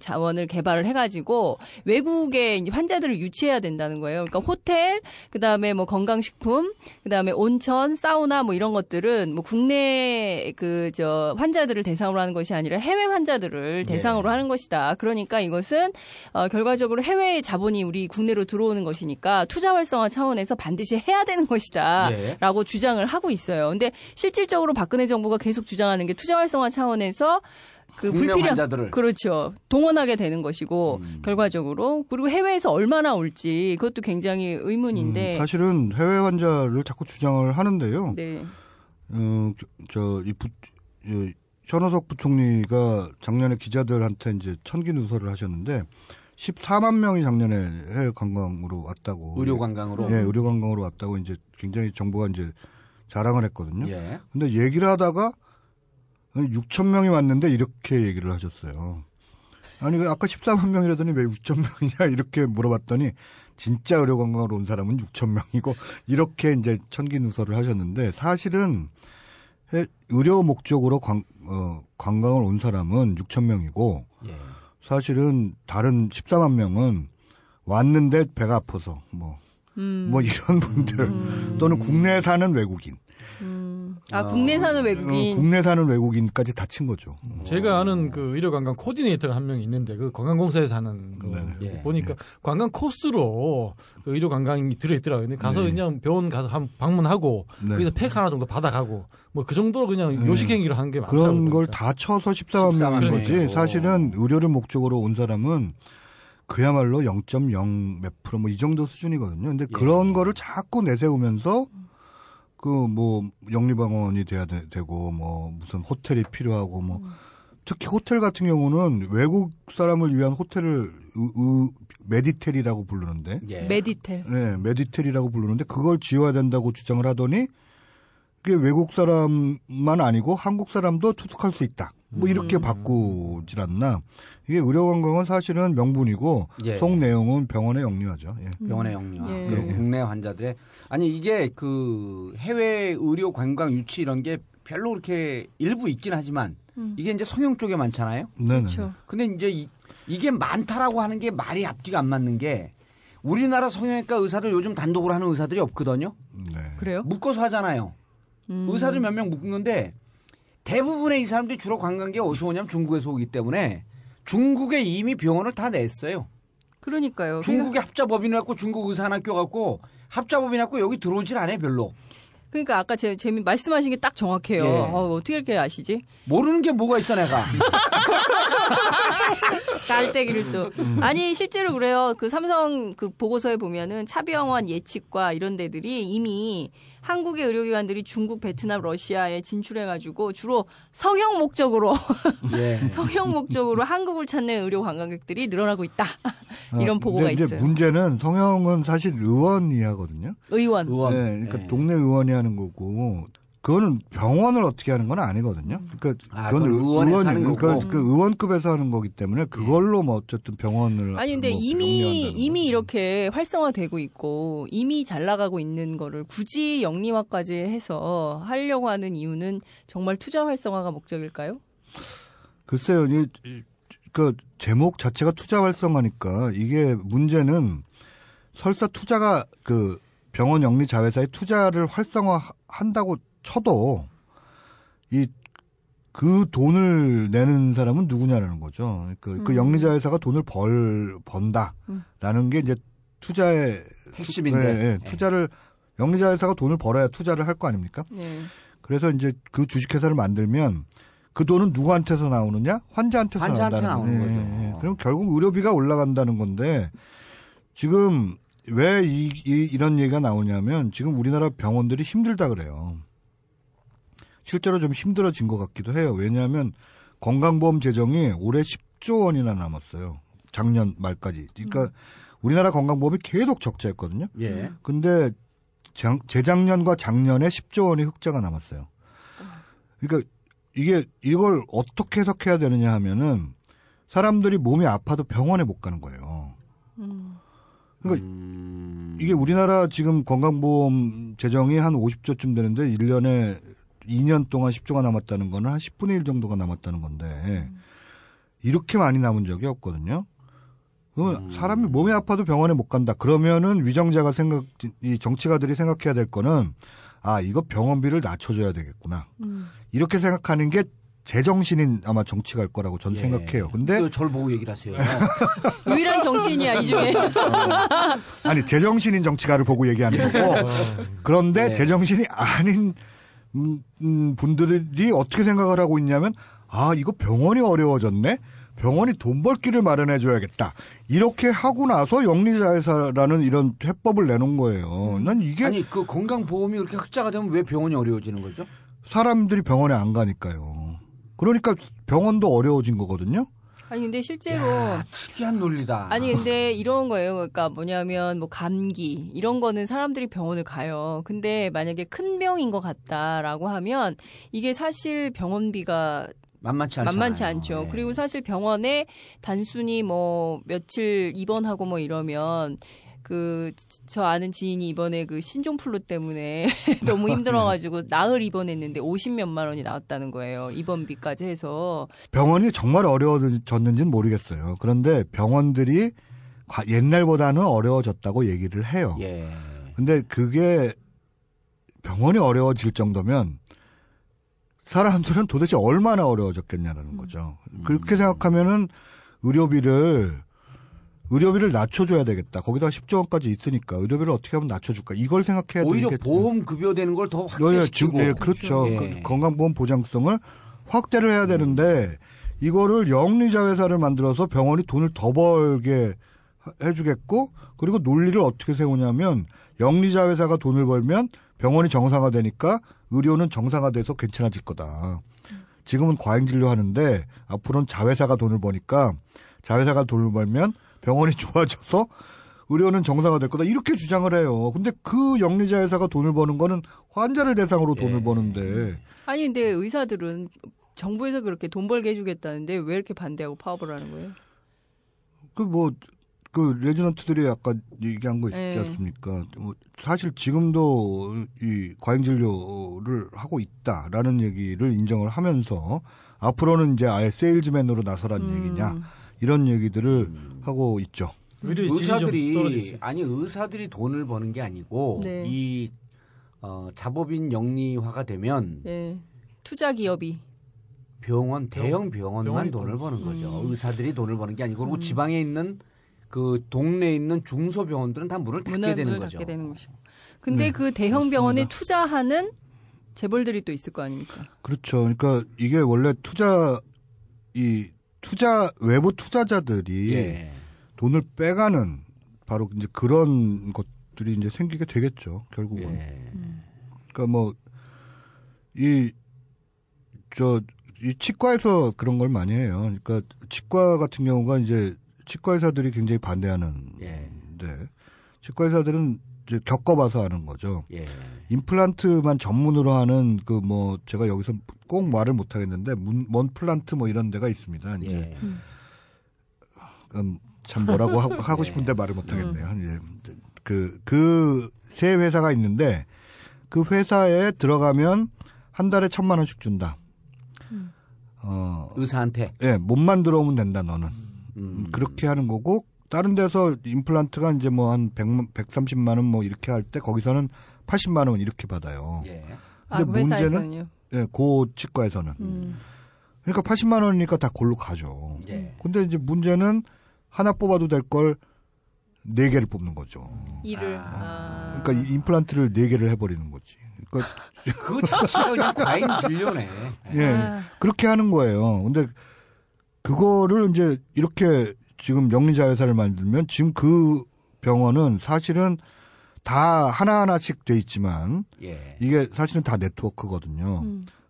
자원을 개발을 해가지고 외국에 이제 환자들을 유치해야 된다는 거예요. 그러니까 호텔, 그 다음에 뭐 건강식품, 그 다음에 온천, 사우나 뭐 이런 것들은 뭐 국내 환자들을 대상으로 하는 것이 아니라 해외 환자들을 대상으로 하는 것이다. 그러니까 이것은 결과적으로 해외의 자본이 우리 국내로 들어오는 것이니까 투자 활성화 차원에서 반드시 해야 되는 것이다라고 주장을 하고 있어요. 근데 실질적으로 박근혜 정부가 계속 주장하는 게 투자 활성화 차원에서 그 불필요한 환자들을 그렇죠. 동원하게 되는 것이고 결과적으로 그리고 해외에서 얼마나 올지 그것도 굉장히 의문인데 사실은 해외 환자를 자꾸 주장을 하는데요. 네. 현오석 부총리가 작년에 기자들한테 이제 천기 누설을 하셨는데 14만 명이 작년에 해외 관광으로 왔다고 의료 관광으로 왔다고 이제 굉장히 정부가 이제 자랑을 했거든요. 근데 얘기를 하다가 6천 명이 왔는데 이렇게 얘기를 하셨어요. 아니 아까 14만 명이라더니 왜 6천 명이냐 이렇게 물어봤더니 진짜 의료 관광으로 온 사람은 6천 명이고 이렇게 이제 천기 누설을 하셨는데 사실은 의료 목적으로 관광을 온 사람은 6천 명이고 사실은 다른 14만 명은 왔는데 배가 아파서 뭐 이런 분들 또는 국내에 사는 외국인. 국내에 사는 외국인. 국내에 사는 외국인까지 다 친 거죠. 제가 아는 그 의료관광 코디네이터 한 명 있는데 그 관광공사에서 하는 거 보니까 관광 코스로 그 의료관광이 들어있더라고요. 근데 가서 그냥 병원 가서 한 방문하고 거기서 팩 하나 정도 받아가고 뭐 그 정도로 그냥 요식행위로 하는 게 많더라고요. 그런 걸 다 쳐서 14만 명인 거지. 사실은 의료를 목적으로 온 사람은 그야말로 0.0 몇 프로 뭐 이 정도 수준이거든요. 근데 그런 거를 자꾸 내세우면서 그 뭐 영리방언이 돼야 되고 뭐 무슨 호텔이 필요하고 뭐 특히 호텔 같은 경우는 외국 사람을 위한 호텔을 메디텔이라고 부르는데 메디텔. 네, 메디텔이라고 부르는데 그걸 지어야 된다고 주장을 하더니 그게 외국 사람만 아니고 한국 사람도 투숙할 수 있다. 뭐 이렇게 바꾸질 않나. 이게 의료관광은 사실은 명분이고 속 내용은 병원에 영리화죠. 병원에 영리화. 그리고 국내 환자들의. 아니 이게 그 해외 의료관광 유치 이런 게 별로 그렇게 일부 있긴 하지만 이게 이제 성형 쪽에 많잖아요. 그렇죠. 근데 이제 이게 많다라고 하는 게 말이 앞뒤가 안 맞는 게 우리나라 성형외과 의사들 요즘 단독으로 하는 의사들이 없거든요. 그래요? 묶어서 하잖아요. 의사들 몇 명 묶는데 대부분의 이 사람들이 주로 관광객이 어디서 오냐면 중국에서 오기 때문에 중국에 이미 병원을 다 냈어요. 그러니까요. 중국의 합자법인을 갖고 중국 의사학교 갖고 합자법인 갖고 여기 들어오질 않아요, 별로. 그러니까 아까 재미 말씀하신 게 딱 정확해요. 예. 어떻게 이렇게 아시지? 모르는 게 뭐가 있어 내가. 깔때기를 또. 아니 실제로 그래요. 그 삼성 그 보고서에 보면은 차병원 예측과 이런 데들이 이미 한국의 의료기관들이 중국, 베트남, 러시아에 진출해가지고 주로 성형 목적으로 예. 성형 목적으로 한국을 찾는 의료 관광객들이 늘어나고 있다. 이런 보고가 근데 있어요. 문제는 성형은 사실 의원이 하거든요. 의원. 네, 그러니까 예. 동네 의원이 하는 거고. 그거는 병원을 어떻게 하는 건 아니거든요. 그러니까 그건 의원이니까 그러니까 의원급에서 하는 거기 때문에 그걸로 뭐 어쨌든 병원을 아니 근데 뭐 이미 이렇게 활성화되고 있고 이미 잘 나가고 있는 거를 굳이 영리화까지 해서 하려고 하는 이유는 정말 투자 활성화가 목적일까요? 글쎄요, 그 제목 자체가 투자 활성화니까 이게 문제는 설사 투자가 그 병원 영리 자회사의 투자를 활성화한다고. 쳐도 그 돈을 내는 사람은 누구냐라는 거죠. 그 영리자회사가 돈을 번다라는 게 이제 투자의 핵심인데 예, 예, 투자를 영리자회사가 돈을 벌어야 투자를 할 거 아닙니까? 네. 그래서 이제 그 주식회사를 만들면 그 돈은 누구한테서 나오느냐? 환자한테서 나오는 거죠. 예, 예. 그럼 결국 의료비가 올라간다는 건데 지금. 왜 이런 얘기가 나오냐면 지금 우리나라 병원들이 힘들다 그래요. 실제로 좀 힘들어진 것 같기도 해요. 왜냐하면 건강보험 재정이 올해 10조 원이나 남았어요. 작년 말까지. 그러니까 우리나라 건강보험이 계속 적자였거든요. 예. 근데 재작년과 작년에 10조 원이 흑자가 남았어요. 그러니까 이걸 어떻게 해석해야 되느냐 하면은 사람들이 몸이 아파도 병원에 못 가는 거예요. 그러니까 이게 우리나라 지금 건강보험 재정이 한 50조쯤 되는데 1년에 2년 동안 10조가 남았다는 거는 한 10분의 1 정도가 남았다는 건데 이렇게 많이 남은 적이 없거든요. 그러면 사람이 몸이 아파도 병원에 못 간다. 그러면은 이 정치가들이 생각해야 될 거는 아, 이거 병원비를 낮춰줘야 되겠구나. 이렇게 생각하는 게 제정신인 아마 정치가일 거라고 저는 생각해요. 근데 저를 보고 얘기를 하세요. 유일한 정치인이야 이 중에. 아니 제정신인 정치가를 보고 얘기하는 거고. 그런데 제정신이 아닌 분들이 어떻게 생각을 하고 있냐면 아 이거 병원이 어려워졌네. 병원이 돈 벌 길을 마련해 줘야겠다. 이렇게 하고 나서 영리자회사라는 이런 해법을 내놓은 거예요. 난 이게 아니 그 건강보험이 그렇게 흑자가 되면 왜 병원이 어려워지는 거죠? 사람들이 병원에 안 가니까요. 그러니까 병원도 어려워진 거거든요. 아니 근데 실제로 야, 특이한 논리다. 아니 근데 이런 거예요. 그러니까 뭐냐면 뭐 감기 이런 거는 사람들이 병원을 가요. 근데 만약에 큰 병인 것 같다라고 하면 이게 사실 병원비가 만만치 않죠. 네. 그리고 사실 병원에 단순히 뭐 며칠 입원하고 뭐 이러면. 저 아는 지인이 이번에 그 신종플루 때문에 너무 힘들어가지고 나흘 입원했는데 50몇만 원이 나왔다는 거예요. 입원비까지 해서. 병원이 정말 어려워졌는지는 모르겠어요. 그런데 병원들이 옛날보다는 어려워졌다고 얘기를 해요. 예. 근데 그게 병원이 어려워질 정도면 사람들은 도대체 얼마나 어려워졌겠냐라는 거죠. 그렇게 생각하면은 의료비를 낮춰줘야 되겠다. 거기다가 10조 원까지 있으니까 의료비를 어떻게 하면 낮춰줄까. 이걸 생각해야 되겠다. 오히려 보험 급여되는 걸 더 확대시키고. 예, 그렇죠. 예. 그 건강보험 보장성을 확대를 해야 되는데 이거를 영리자회사를 만들어서 병원이 돈을 더 벌게 해주겠고 그리고 논리를 어떻게 세우냐면 영리자회사가 돈을 벌면 병원이 정상화되니까 의료는 정상화돼서 괜찮아질 거다. 지금은 과잉진료하는데 앞으로는 자회사가 돈을 버니까 자회사가 돈을 벌면 병원이 좋아져서 의료는 정상화될 거다. 이렇게 주장을 해요. 근데 그 영리자 회사가 돈을 버는 거는 환자를 대상으로 돈을 버는데. 아니 근데 의사들은 정부에서 그렇게 돈 벌게 해주겠다는데 왜 이렇게 반대하고 파업을 하는 거예요? 레지던트들이 아까 얘기한 거 있지 않습니까? 사실 지금도 이 과잉진료를 하고 있다라는 얘기를 인정을 하면서 앞으로는 이제 아예 세일즈맨으로 나서라는 얘기냐. 이런 얘기들을 하고 있죠. 의사들이 돈을 버는 게 아니고 자법인 영리화가 되면 투자 기업이 병원, 대형 병원만 돈을 버는 거죠. 의사들이 돈을 버는 게 아니고, 그리고 지방에 있는 그 동네에 있는 중소병원들은 다 문을 닫게 되는 거죠. 닫게 되는 것이죠. 근데 네, 그 대형 병원에 투자하는 재벌들이 또 있을 거 아닙니까? 그렇죠. 그러니까 이게 원래 투자 외부 투자자들이 예, 돈을 빼가는 바로 이제 그런 것들이 이제 생기게 되겠죠. 결국은. 예. 그러니까 뭐 이 치과에서 그런 걸 많이 해요. 그러니까 치과 같은 경우가 이제 치과 의사들이 굉장히 반대하는데 예, 치과 의사들은 이제 겪어봐서 아는 거죠. 예. 임플란트만 전문으로 하는 그 뭐 제가 여기서 꼭 말을 못 하겠는데 먼플란트 뭐 이런 데가 있습니다. 이제 예, 참 뭐라고 하고 싶은데 예, 말을 못 하겠네요. 이제 그 세 회사가 있는데 그 회사에 들어가면 한 달에 1,000만 원씩 준다. 의사한테. 예, 몸만 들어오면 된다 너는. 그렇게 하는 거고, 다른 데서 임플란트가 이제 뭐 한 130만 원 뭐 이렇게 할 때 거기서는 80만 원 이렇게 받아요. 예. 근데 아, 그 회사에서는요? 예, 그 치과에서는. 그러니까 80만 원이니까 다 골로 가죠. 예. 근데 이제 문제는 하나 뽑아도 될 걸 4개를 뽑는 거죠. 이를. 그러니까 임플란트를 4개를 해버리는 거지. 그러니까 그거 자체가 과잉 진료네. 예. 그렇게 하는 거예요. 근데 그거를 이제 이렇게 지금 영리자회사를 만들면 지금 그 병원은 사실은 다 하나하나씩 돼 있지만 예, 이게 사실은 다 네트워크거든요.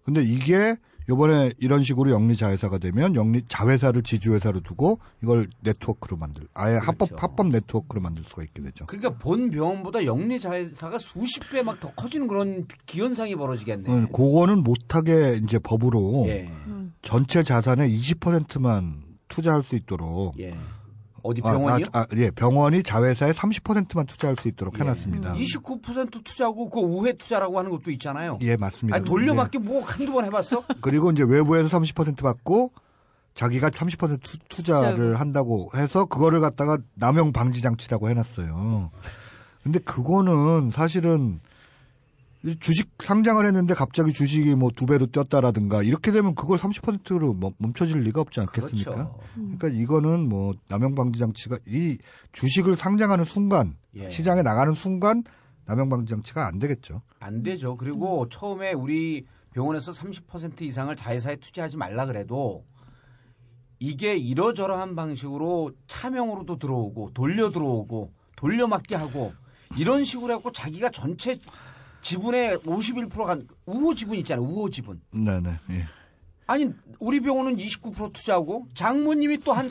근데 이게 요번에 이런 식으로 영리자회사가 되면 영리자회사를 지주회사로 두고 이걸 네트워크로 만들, 아예 그렇죠, 합법 네트워크로 만들 수가 있게 되죠. 그러니까 본 병원보다 영리자회사가 수십 배 막 더 커지는 그런 기현상이 벌어지겠네요. 그거는 못하게 이제 법으로 예, 전체 자산의 20%만 투자할 수 있도록 예, 어디 병원이요? 예, 병원이 자회사의 30%만 투자할 수 있도록 예, 해놨습니다. 29% 투자하고 그 우회 투자라고 하는 것도 있잖아요. 예, 맞습니다. 아니, 돌려받기 예, 뭐 한두 번 해봤어? 그리고 이제 외부에서 30% 받고 자기가 30% 투자를 한다고 해서 그거를 갖다가 남용 방지 장치라고 해놨어요. 근데 그거는 사실은 주식 상장을 했는데 갑자기 주식이 뭐 2배로 뛰었다라든가 이렇게 되면 그걸 30%로 멈춰질 리가 없지 않겠습니까? 그렇죠. 그러니까 이거는 뭐 남용방지 장치가 이 주식을 상장하는 순간 예, 시장에 나가는 순간 남용방지 장치가 안 되겠죠. 안 되죠. 그리고 처음에 우리 병원에서 30% 이상을 자회사에 투자하지 말라 그래도 이게 이러저러한 방식으로 차명으로도 들어오고 돌려 들어오고 돌려막기 하고 이런 식으로 해서 자기가 전체 지분의 51%가 우호 지분 있잖아요. 우호 지분. 네네. 예. 아니 우리 병원은 29% 투자하고 장모님이 또 한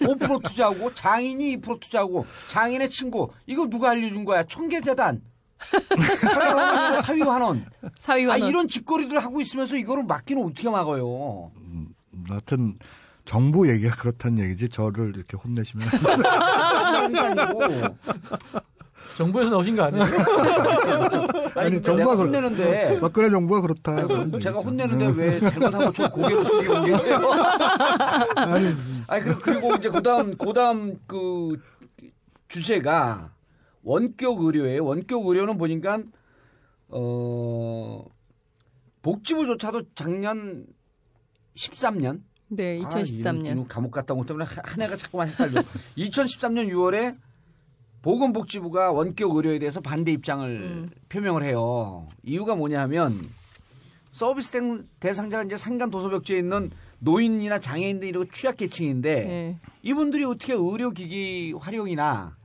5% 투자하고 장인이 2% 투자하고 장인의 친구. 이거 누가 알려준 거야? 청계재단. 사위환원. 사위환원. 아, 이런 짓거리들을 하고 있으면서 이거를 막기는 어떻게 막아요? 하여튼 정부 얘기가 그렇다는 얘기지. 저를 이렇게 혼내시면. 정부에서 나오신 거 아니에요? 아니, 정부가 혼내는데. 박근혜 정부가 그렇다. 제가 혼내는데 왜 잘못하고 저 고개를 숙이고 계세요? 아니, 그리고 이제 그 다음 그 주제가 원격 의료예요. 원격 의료는 보니까, 복지부조차도 작년 13년? 네, 2013년. 아, 감옥 갔다 온 것 때문에 한 해가 자꾸만 헷갈려. 2013년 6월에 보건복지부가 원격 의료에 대해서 반대 입장을 표명을 해요. 이유가 뭐냐 하면 서비스 대상자가 이제 산간 도서벽지에 있는 노인이나 장애인들 이런 취약계층인데 네, 이분들이 어떻게 의료기기 활용이나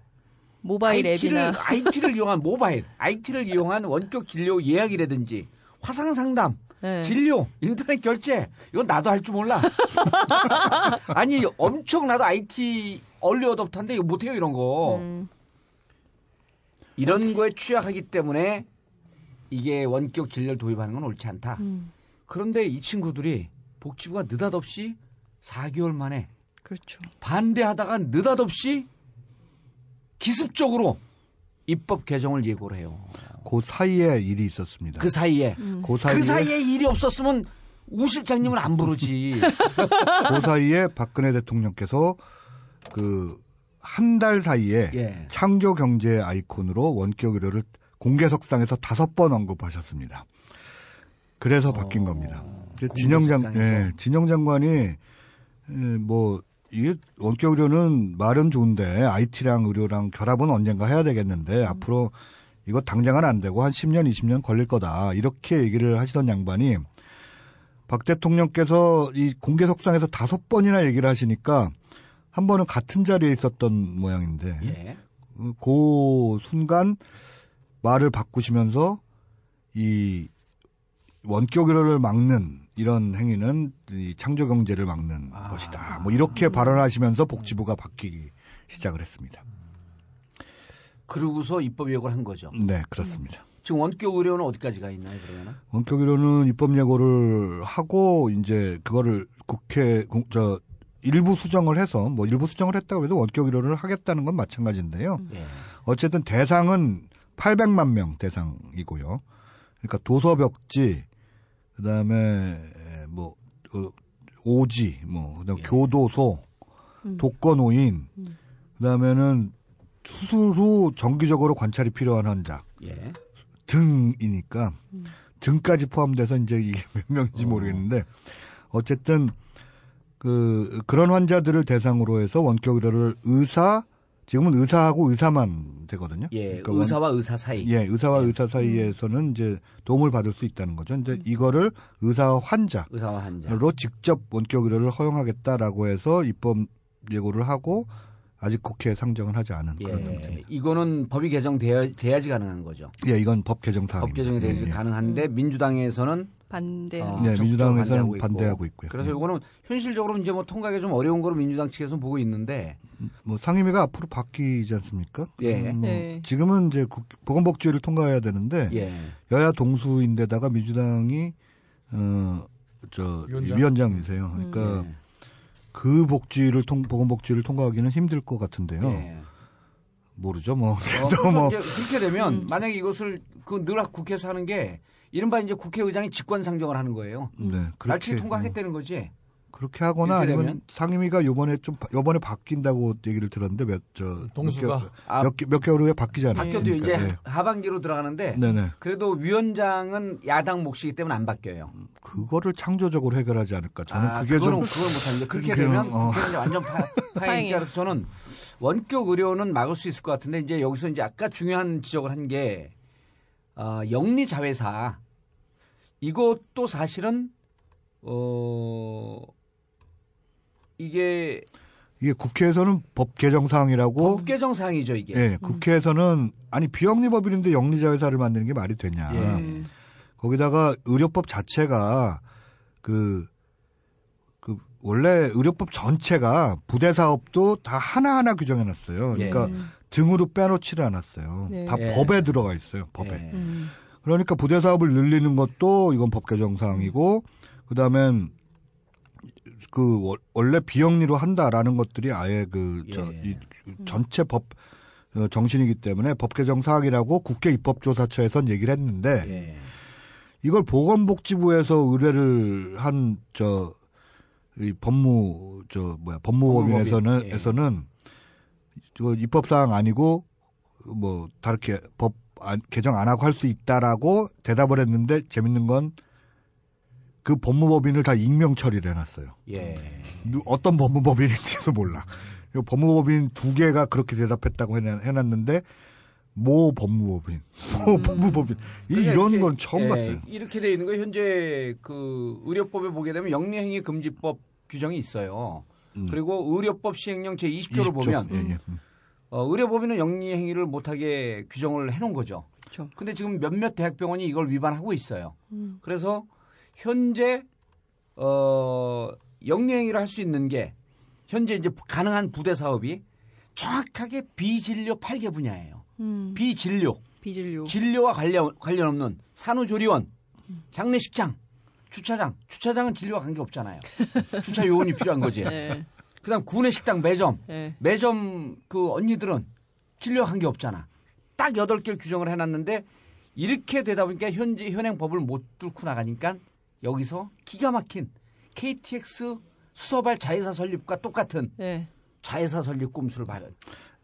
모바일 앱이나 IT를 이용한 모바일, IT를 이용한 원격 진료 예약이라든지 화상상담, 네, 진료, 인터넷 결제 이건 나도 할 줄 몰라. 아니 엄청나도 IT 얼리어답터인데 이거 못해요 이런 거. 이런 어떻게 거에 취약하기 때문에 이게 원격 진료를 도입하는 건 옳지 않다. 그런데 이 친구들이 복지부가 느닷없이 4개월 만에 그렇죠, 반대하다가 느닷없이 기습적으로 입법 개정을 예고를 해요. 그 사이에 일이 있었습니다. 그 사이에 일이 없었으면 우 실장님은 안 부르지. 그 사이에 박근혜 대통령께서 그 한 달 사이에 예, 창조 경제의 아이콘으로 원격 의료를 공개석상에서 5번 언급하셨습니다. 그래서 바뀐 겁니다. 진영 장관이 뭐 이게 원격 의료는 말은 좋은데 IT랑 의료랑 결합은 언젠가 해야 되겠는데 앞으로 이거 당장은 안 되고 한 10년, 20년 걸릴 거다. 이렇게 얘기를 하시던 양반이 박 대통령께서 이 공개석상에서 5번이나 얘기를 하시니까 한 번은 같은 자리에 있었던 모양인데 예. 그 순간 말을 바꾸시면서 이 원격 의료를 막는 이런 행위는 이 창조 경제를 막는 것이다. 뭐 이렇게 발언하시면서 복지부가 바뀌기 시작을 했습니다. 그러고서 입법 예고를 한 거죠. 네, 그렇습니다. 지금 원격 의료는 어디까지가 있나요, 그러면? 원격 의료는 입법 예고를 하고 이제 그거를 국회 일부 수정을 해서 뭐 일부 수정을 했다고 해도 원격 의료를 하겠다는 건 마찬가지인데요. 네. 어쨌든 대상은 800만 명 대상이고요. 그러니까 도서벽지, 그 다음에 뭐 오지, 뭐 그다음 예. 교도소, 독거노인, 그 다음에는 수술 후 정기적으로 관찰이 필요한 환자 예. 등이니까 등까지 포함돼서 이제 이게 몇 명인지 모르겠는데 어쨌든 그런 환자들을 대상으로 해서 원격 의료를 의사 지금은 의사하고 의사만 되거든요. 예, 그러니까 의사와 의사 사이. 예, 의사와 예. 의사 사이에서는 이제 도움을 받을 수 있다는 거죠. 이제 이거를 의사와 환자로 직접 원격 의료를 허용하겠다라고 해서 입법 예고를 하고 아직 국회에 상정은 하지 않은 예, 그런 상태입니다. 이거는 법이 개정돼야지 가능한 거죠. 예, 이건 법 개정 사항입니다. 법 개정이 돼야지 예, 가능한데 민주당에서는 민주당에서는 반대하고 있고요. 그래서 예. 이거는 현실적으로 이제 뭐 통과하기 좀 어려운 거로 민주당 측에서 보고 있는데 뭐 상임위가 앞으로 바뀌지 않습니까? 예. 뭐 예. 지금은 이제 보건복지위를 통과해야 되는데 예. 여야 동수인데다가 민주당이 위원장이세요. 그러니까 예. 그 복지를 보건복지를 통과하기는 힘들 것 같은데요. 예. 모르죠, 뭐. 그렇게 되면 만약에 이것을 늘 국회에서 하는 게 이른바 이제 국회의장이 직권 상정을 하는 거예요. 네, 날치기 통과하겠다는 거지. 그렇게 하거나 아니면 상임위가 요번에 바뀐다고 얘기를 들었는데 몇 개월 후에 바뀌잖아요. 바뀌어도 그러니까. 이제 네. 하반기로 들어가는데 네네. 그래도 위원장은 야당 몫이기 때문에 안 바뀌어요. 그거를 창조적으로 해결하지 않을까. 저는 그걸 못하는데 그렇게 되면 국회는 완전 파행이니까 그래서 저는 원격 의료는 막을 수 있을 것 같은데 이제 여기서 이제 아까 중요한 지적을 한 게 영리 자회사 이것도 사실은 이게 국회에서는 법 개정 사항이라고 법 개정 사항이죠 이게. 예, 국회에서는 아니 비영리법인인데 영리자회사를 만드는 게 말이 되냐. 예. 거기다가 의료법 자체가 원래 의료법 전체가 부대 사업도 다 하나하나 규정해놨어요. 그러니까 예. 등으로 빼놓지를 않았어요. 예. 다 예. 법에 들어가 있어요. 법에. 예. 그러니까 부대 사업을 늘리는 것도 이건 법 개정 사항이고. 그다음에 원래 비영리로 한다라는 것들이 아예 이 전체 법 정신이기 때문에 법 개정 사항이라고 국회 입법조사처에선 얘기를 했는데 예. 이걸 보건복지부에서 의뢰를 한 법무법인에서는 입법 사항 아니고 뭐 다르게 법 개정 안 하고 할 수 있다라고 대답을 했는데 재밌는 건 그 법무법인을 다 익명 처리를 해놨어요. 예. 어떤 법무법인인지도 몰라. 법무법인 2개가 그렇게 대답했다고 해놨는데 모 법무법인 이런 건 처음 예, 봤어요. 이렇게 돼 있는 거 현재 의료법에 보게 되면 영리행위금지법 규정이 있어요. 그리고 의료법 시행령 제20조를 보면 예, 예. 의료법인은 영리행위를 못하게 규정을 해놓은 거죠. 그런데 그렇죠. 지금 몇몇 대학병원이 이걸 위반하고 있어요. 그래서 현재 영리행위를 할 수 있는 게 현재 이제 가능한 부대 사업이 정확하게 비진료 8개 분야예요. 진료와 관련 없는 산후조리원, 장례식장, 주차장. 주차장은 진료와 관계 없잖아요. 주차 요원이 필요한 거지. 네. 그다음 구내식당 매점, 네. 매점 언니들은 진료와 관계 없잖아. 딱 8개를 규정을 해놨는데 이렇게 되다 보니까 현행 법을 못 뚫고 나가니까. 여기서 기가 막힌 KTX 수서발 자회사 설립과 똑같은 네. 자회사 설립 꼼수를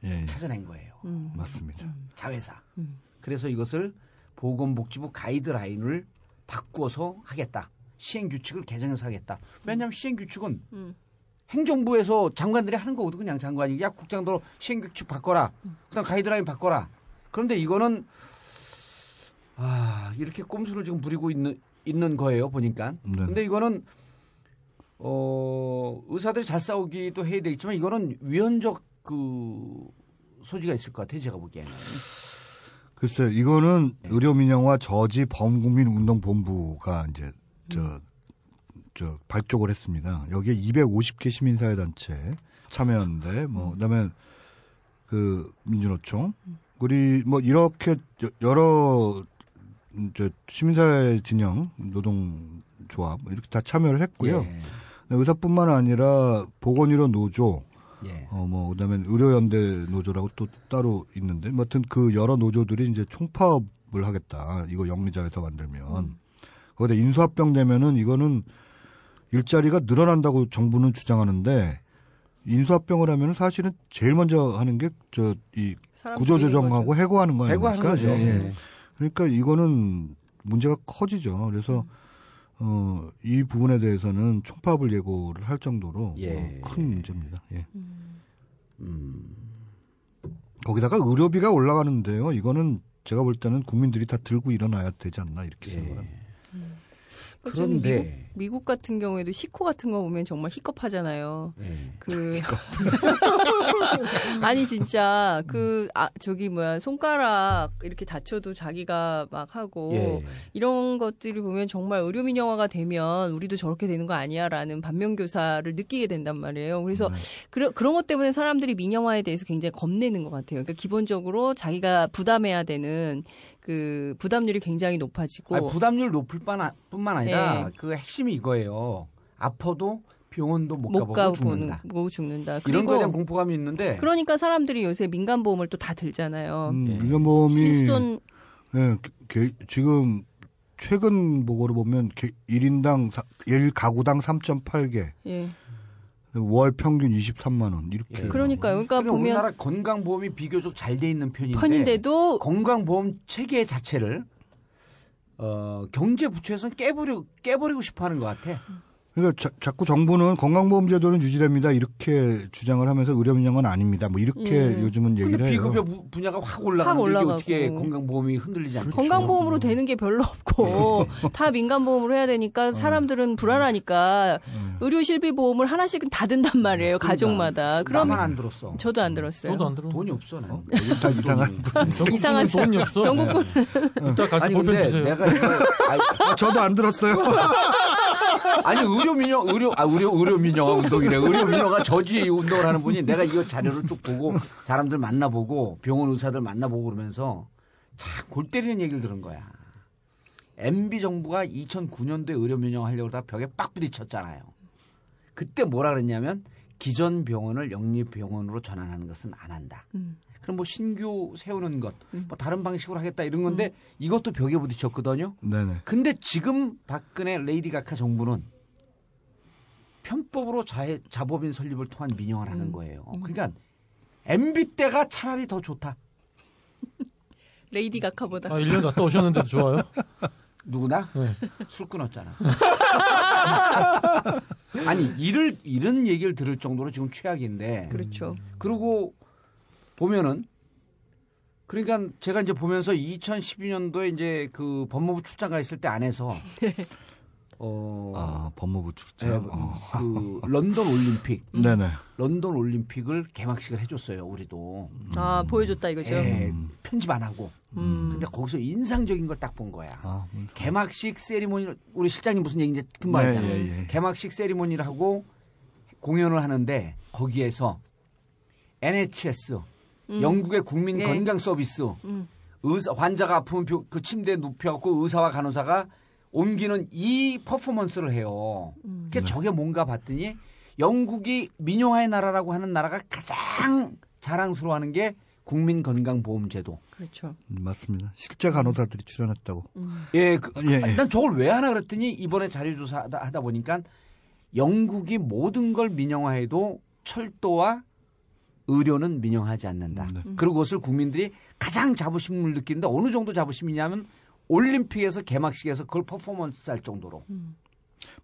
예. 찾아낸 거예요. 맞습니다. 자회사. 그래서 이것을 보건복지부 가이드라인을 바꾸어서 하겠다. 시행규칙을 개정해서 하겠다. 왜냐하면 시행규칙은 행정부에서 장관들이 하는 거거든. 그냥 장관이 야 국장도 시행규칙 바꿔라. 그다음 가이드라인 바꿔라. 그런데 이거는 아 이렇게 꼼수를 지금 부리고 있는 거예요 보니까. 그런데 이거는 의사들이 잘 싸우기도 해야 되겠지만 이거는 위헌적 그 소지가 있을 것 같아요. 제가 보기에는. 글쎄요. 이거는 네. 의료민영화 저지 범국민운동본부가 이제 저 발족을 했습니다. 여기에 250개 시민사회단체 참여했는데 뭐 그다음에 그 민주노총 우리 뭐 이렇게 여러 이제 시민사회 진영 노동조합 이렇게 다 참여를 했고요. 예. 의사뿐만 아니라 보건의료노조 예. 뭐 그다음에 의료연대 노조라고 또 따로 있는데, 뭐 하여튼 그 여러 노조들이 이제 총파업을 하겠다. 이거 영리자회사 만들면 거기다 인수합병 되면은 이거는 일자리가 늘어난다고 정부는 주장하는데 인수합병을 하면 사실은 제일 먼저 하는 게 이 구조조정하고 해고하는 거 아닙니까? 예. 예. 그러니까 이거는 문제가 커지죠. 그래서 이 부분에 대해서는 총파업을 예고를 할 정도로 예. 큰 문제입니다. 예. 거기다가 의료비가 올라가는데요. 이거는 제가 볼 때는 국민들이 다 들고 일어나야 되지 않나 이렇게 예. 생각합니다. 그런데 미국 같은 경우에도 시코 같은 거 보면 정말 희겁하잖아요. 그 아니 진짜 그 저기 뭐야 손가락 이렇게 다쳐도 자기가 막 하고 예. 이런 것들을 보면 정말 의료민영화가 되면 우리도 저렇게 되는 거 아니야라는 반면교사를 느끼게 된단 말이에요. 그래서 그런 것 때문에 사람들이 민영화에 대해서 굉장히 겁내는 것 같아요. 그러니까 기본적으로 자기가 부담해야 되는 그 부담률이 굉장히 높아지고 아니, 부담률 높을 뿐만 아니라 네. 그 핵심이 이거예요. 아파도 병원도 못 가보고 죽는다. 이런 거에 대한 공포감이 있는데 그러니까 사람들이 요새 민간보험을 또 다 들잖아요. 네. 민간보험이 실손 네, 지금 최근 보고를 보면 1인당 1가구당 3.8개 예. 월 평균 23만 원 이렇게. 예. 그러니까요. 그러니까 보면 우리나라 건강보험이 비교적 잘 돼 있는 편인데도 건강보험 체계 자체를 경제 부처에서는 깨버리고 싶어하는 것 같아. 그러니까 자꾸 정부는 건강보험 제도는 유지됩니다 이렇게 주장을 하면서 의료민영은 아닙니다. 뭐 이렇게 요즘은 얘기를 해요. 근데 비급여 분야가 확 올라가는데 이게 어떻게 건강보험이 흔들리지 않겠죠. 건강보험으로 되는 게 별로 없고 다 민간보험으로 해야 되니까 사람들은 불안하니까 의료실비보험을 하나씩은 다 든단 말이에요. 가족마다. 그럼 나만 안 들었어. 저도 안 들었어요. 저도 안 들었어. 돈이 없어. 나. 다 이상한 돈이 없어. 전국구 일단 같이 보편 주세요. 내가 저도 안 들었어요. 아니 의료민영화 운동이래. 의료민영화 저지 운동을 하는 분이 내가 이거 자료를 쭉 보고 사람들 만나보고 병원 의사들 만나보고 그러면서 참 골 때리는 얘기를 들은 거야. MB 정부가 2009년도에 의료민영화 하려고 다 벽에 빡 부딪혔잖아요. 그때 뭐라 그랬냐면 기존 병원을 영리병원으로 전환하는 것은 안 한다. 그럼 뭐 신규 세우는 것, 뭐 다른 방식으로 하겠다 이런 건데 이것도 벽에 부딪혔거든요. 네네. 근데 지금 박근혜 레이디 가카 정부는 편법으로 자법인 설립을 통한 민영화를 하는 거예요. 그러니까 MB 때가 차라리 더 좋다. 레이디 가카보다. 아, 1년 갔다 오셨는데도 좋아요? 누구나? 네. 술 끊었잖아. 아니, 이런 얘기를 들을 정도로 지금 최악인데. 그렇죠. 그리고 보면은 그러니까 제가 이제 보면서 2012년도에 이제 그 법무부 출장가 있을 때 안에서 법무부 출장 그 런던 올림픽 네네 런던 올림픽을 개막식을 해줬어요 우리도 보여줬다 이거죠 예, 편집 안 하고 근데 거기서 인상적인 걸 딱 본 거야 개막식 세리머니를 우리 실장님 무슨 얘기인지 금방 알잖아요 네, 예, 예. 개막식 세리머니를 하고 공연을 하는데 거기에서 NHS 영국의 국민 건강 서비스 환자가 아프면 그 침대에 눕혀갖고 의사와 간호사가 옮기는 이 퍼포먼스를 해요. 그게 저게 뭔가 봤더니 영국이 민영화의 나라라고 하는 나라가 가장 자랑스러워하는 게 국민 건강 보험 제도. 그렇죠. 맞습니다. 실제 간호사들이 출연했다고. 예, 난 저걸 왜 하나 그랬더니 이번에 자료 조사하다 보니까 영국이 모든 걸 민영화해도 철도와 의료는 민영하지 않는다. 네. 그리고 그것을 국민들이 가장 자부심을 느끼는데 어느 정도 자부심이냐면 올림픽에서 개막식에서 그걸 퍼포먼스 할 정도로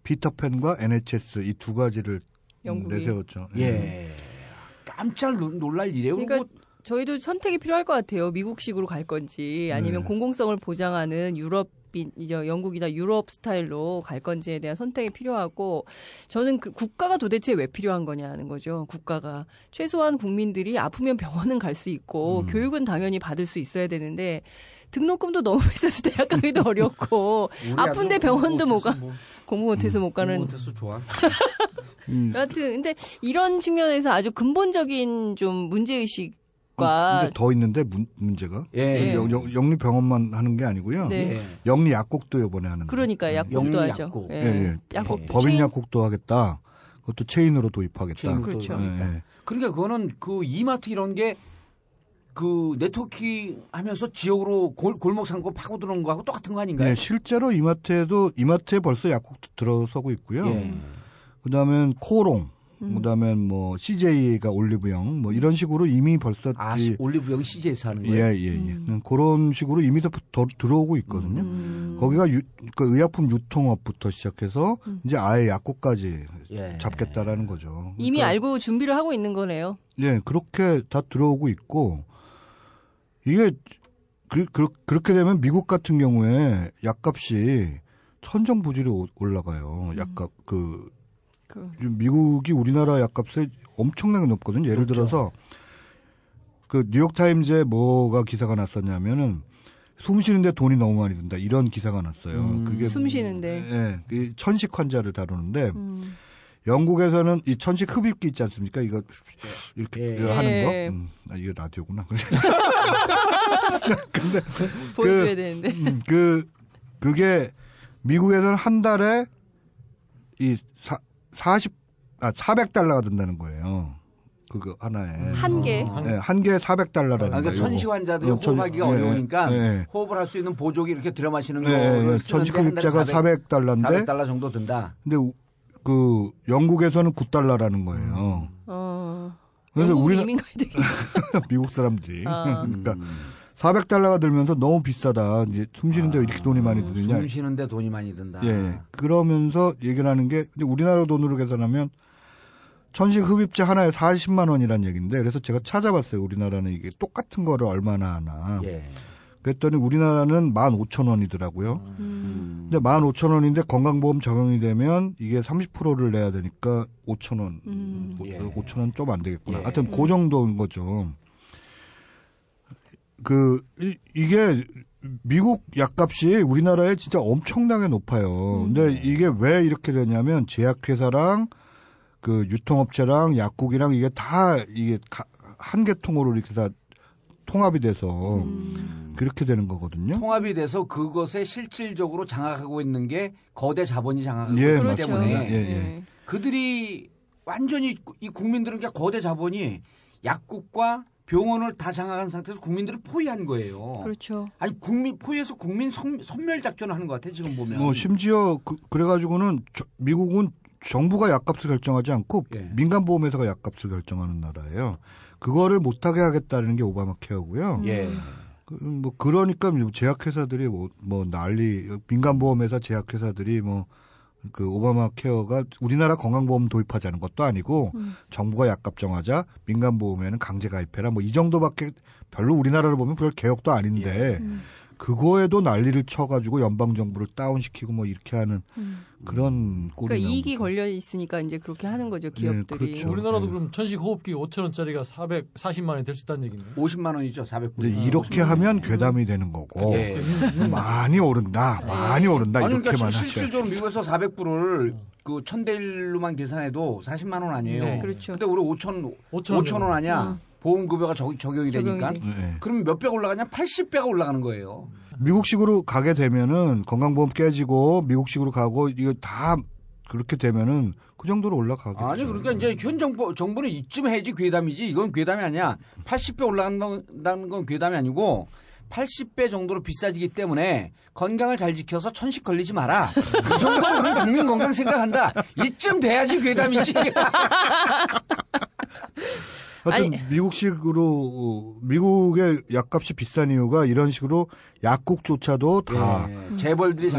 피터팬과 NHS 이 두 가지를 영국이. 내세웠죠. 예. 깜짝 놀랄 일이에요. 그러니까 저희도 선택이 필요할 것 같아요. 미국식으로 갈 건지 아니면 네. 공공성을 보장하는 유럽 이제 영국이나 유럽 스타일로 갈 건지에 대한 선택이 필요하고 저는 그 국가가 도대체 왜 필요한 거냐는 거죠. 국가가 최소한 국민들이 아프면 병원은 갈 수 있고 교육은 당연히 받을 수 있어야 되는데 등록금도 너무 비싸서 대학 가기도 어렵고 아픈데 병원도 못 가. 공부 못해서 못 가는. 공부 못해서 좋아. 여하튼 근데 이런 측면에서 아주 근본적인 좀 문제의식 근데 더 있는데 문제가 예. 영리병원만 하는 게 아니고요. 네. 영리약국도 이번에 하는 거예요. 그러니까 약국도 하죠. 약국. 예. 예. 약국도 법인약국도 하겠다. 그것도 체인으로 도입하겠다. 체인. 그렇죠. 예. 그러니까 그거는 그 이마트 이런 게 그 네트워킹 하면서 지역으로 골목 상권 파고드는 거하고 똑같은 거 아닌가요? 네. 실제로 이마트에 벌써 약국도 들어서고 있고요. 예. 그다음엔 코오롱. 그다음에 뭐 CJ가 올리브영 뭐 이런 식으로 이미 벌써 올리브영 CJ에서 하는 거예요. 예예예. 그런 식으로 이미서부터 들어오고 있거든요. 거기가 그 의약품 유통업부터 시작해서 이제 아예 약국까지 예. 잡겠다라는 거죠. 그러니까, 이미 알고 준비를 하고 있는 거네요. 예, 그렇게 다 들어오고 있고 이게 그렇게 되면 미국 같은 경우에 약값이 천정부지로 올라가요. 약값 미국이 우리나라 약값에 엄청나게 높거든요. 예를 그렇죠. 들어서 그 뉴욕타임즈에 뭐가 기사가 났었냐면은 숨 쉬는데 돈이 너무 많이 든다 이런 기사가 났어요. 그게 숨 쉬는데 예, 천식 환자를 다루는데 영국에서는 이 천식 흡입기 있지 않습니까? 이거 이렇게 예. 하는 거. 아, 이거 라디오구나. 근데 보여줘야 되는데 그게 미국에서는 한 달에 이 400달러가 든다는 거예요. 그거 하나에. 한 개? 네, 한 개에 400달러라는 거예요. 그러니까 천식 환자들은 호흡하기가 어려우니까 네. 호흡을 할 수 있는 보조기 이렇게 들여 마시는 거예요. 천식 환자가 400달러인데. 400달러 정도 든다. 근데 그 영국에서는 9달러라는 거예요. 그래서 우리는 이민 가야 되겠다. 미국 사람들이. 그러니까 400달러가 들면서 너무 비싸다. 이제 숨 쉬는데 왜 이렇게 돈이 많이 드느냐. 숨 쉬는데 돈이 많이 든다. 예. 그러면서 얘기를 하는 게 우리나라 돈으로 계산하면 천식 흡입제 하나에 40만 원이란 얘기인데 그래서 제가 찾아봤어요. 우리나라는 이게 똑같은 거를 얼마나 하나. 예. 그랬더니 우리나라는 15,000원이더라고요. 근데 15,000원인데 건강보험 적용이 되면 이게 30%를 내야 되니까 5,000원. 5,000원 좀 안 되겠구나. 예. 하여튼 그 정도인 거죠. 이게 미국 약값이 우리나라에 진짜 엄청나게 높아요. 근데 이게 왜 이렇게 되냐면 제약회사랑 그 유통업체랑 약국이랑 이게 다 이게 한개 통으로 이렇게 다 통합이 돼서 그렇게 되는 거거든요. 통합이 돼서 그것에 실질적으로 장악하고 있는 게 거대 자본이 장악하고 있기 예, 때문에 예, 예. 그들이 완전히 이 국민들은 그냥 거대 자본이 약국과 병원을 다 장악한 상태에서 국민들을 포위한 거예요. 그렇죠. 아니 포위해서 국민 섬멸 작전을 하는 것 같아 지금 보면. 뭐 심지어 그래가지고는 미국은 정부가 약값을 결정하지 않고 예. 민간 보험회사가 약값을 결정하는 나라예요. 그거를 못하게 하겠다는 게 오바마 케어고요. 예. 뭐 그러니까 제약회사들이 뭐 난리 민간 보험회사 제약회사들이 뭐. 그 오바마 케어가 우리나라 건강보험 도입하자는 것도 아니고 정부가 약값 정하자 민간보험에는 강제 가입해라 뭐 이 정도밖에 별로 우리나라를 보면 별 개혁도 아닌데 예. 그거에도 난리를 쳐가지고 연방정부를 다운시키고 뭐 이렇게 하는 그런 꼴이 그러니까 이익이 걸려 있으니까 이제 그렇게 하는 거죠 기업들이. 네, 그렇죠. 우리나라도 네. 그럼 천식 호흡기 5,000원짜리가 440만 원이 될 수 있다는 얘기네요. 50만 원이죠. 400불. 이렇게 하면 괴담이 되는 거고 예. 많이 오른다. 많이 오른다. 아니, 이렇게만 그러니까 하죠. 실질적으로 미국에서 400불을 그 1,000대 1로만 계산해도 40만 원 아니에요. 네, 그렇죠. 근데 우리 5,000원 아니야. 보험급여가 적용이 되니까. 네. 그럼 몇 배가 올라가냐? 80배가 올라가는 거예요. 미국식으로 가게 되면은 건강보험 깨지고 미국식으로 가고 이거 다 그렇게 되면은 그 정도로 올라가겠죠. 아니 그러니까 이제 현 정부는 이쯤 해야지 괴담이지 이건 괴담이 아니야. 80배 올라간다는 건 괴담이 아니고 80배 정도로 비싸지기 때문에 건강을 잘 지켜서 천식 걸리지 마라. 이 정도는 우리 국민 건강 생각한다. 이쯤 돼야지 괴담이지. 하여튼 아니. 미국식으로 미국의 약값이 비싼 이유가 이런 식으로 약국조차도 다 재벌들이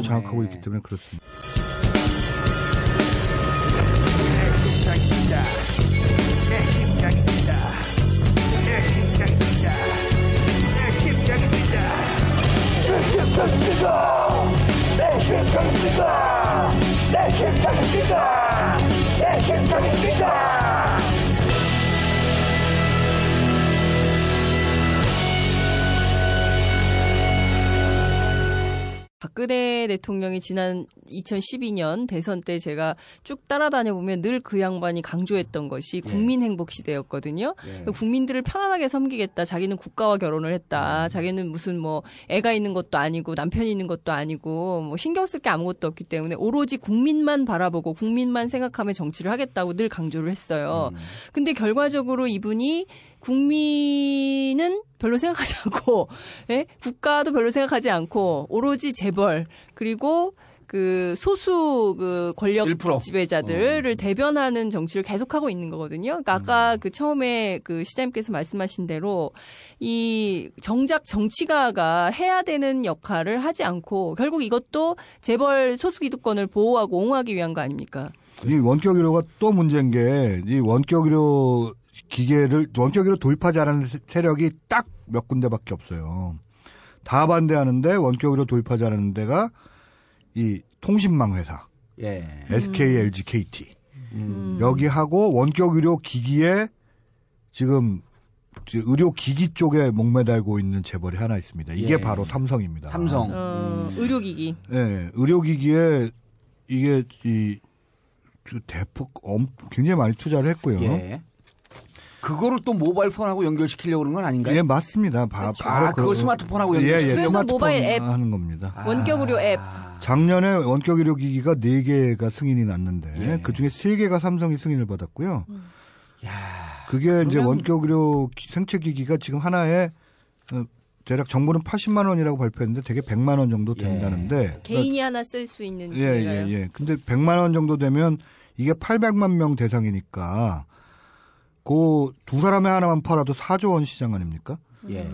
장악하고 있기 때문에 그렇습니다. 박근혜 대통령이 지난 2012년 대선 때 제가 쭉 따라다녀보면 늘 그 양반이 강조했던 것이 국민행복시대였거든요. 예. 국민들을 편안하게 섬기겠다. 자기는 국가와 결혼을 했다. 자기는 무슨 뭐 애가 있는 것도 아니고 남편이 있는 것도 아니고 뭐 신경 쓸 게 아무것도 없기 때문에 오로지 국민만 바라보고 국민만 생각하며 정치를 하겠다고 늘 강조를 했어요. 근데 결과적으로 이분이 국민은 별로 생각하지 않고, 예? 국가도 별로 생각하지 않고, 오로지 재벌, 그리고 그 소수 그 권력 1%. 지배자들을 대변하는 정치를 계속하고 있는 거거든요. 그러니까 아까 그 처음에 그 시장님께서 말씀하신 대로 이 정작 정치가가 해야 되는 역할을 하지 않고 결국 이것도 재벌 소수 기득권을 보호하고 옹호하기 위한 거 아닙니까? 이 원격 의료가 또 문제인 게 이 원격 의료 기계를 원격으로 도입하지 않은 세력이 딱 몇 군데밖에 없어요. 다 반대하는데 원격으로 도입하지 않은 데가 이 통신망 회사, 예. SK, LG, KT 여기하고 원격 의료 기기에 지금 의료 기기 쪽에 목매달고 있는 재벌이 하나 있습니다. 이게 예. 바로 삼성입니다. 삼성 의료 기기. 네, 의료 기기에 이게 이 대폭 굉장히 많이 투자를 했고요. 예. 그거를 또 모바일폰하고 연결시키려고 그런 건 아닌가요? 예, 맞습니다. 그렇죠. 그거 스마트폰하고 연결시키려고. 예, 예. 그래서 모바일 앱 하는 겁니다. 원격 의료 앱. 작년에 원격 의료 기기가 4개가 승인이 났는데 예. 그중에 3개가 삼성이 승인을 받았고요. 야, 그게 그러면... 이제 원격 의료 생체 기기가 지금 하나에 대략 정부는 80만 원이라고 발표했는데 되게 100만 원 정도 된다는데 예. 개인이 하나 쓸 수 있는 기계가요? 예, 예, 예. 근데 100만 원 정도 되면 이게 800만 명 대상이니까 그 두 사람의 하나만 팔아도 4조 원 시장 아닙니까? 예.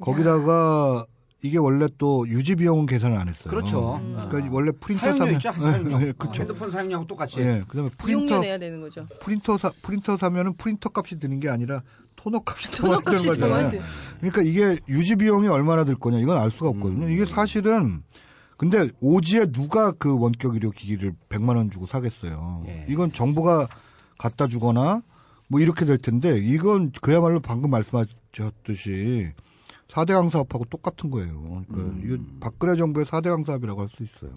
거기다가 이게 원래 또 유지 비용은 계산을 안 했어요. 그렇죠. 그러니까 원래 프린터 사면 사용료. 네, 그렇죠. 핸드폰 사용료하고 똑같이. 예. 네, 그다음에 프린터 내야 되는 거죠. 프린터 사면은 프린터 값이 드는 게 아니라 토너 값이 드는 거잖아요. 그러니까 이게 유지 비용이 얼마나 들 거냐 이건 알 수가 없거든요. 이게 사실은 근데 오지에 누가 그 원격 의료 기기를 100만 원 주고 사겠어요. 예. 이건 정부가 갖다 주거나 뭐 이렇게 될 텐데 이건 그야말로 방금 말씀하셨듯이 4대강 사업하고 똑같은 거예요. 그러니까 이건 박근혜 정부의 4대강 사업이라고 할 수 있어요.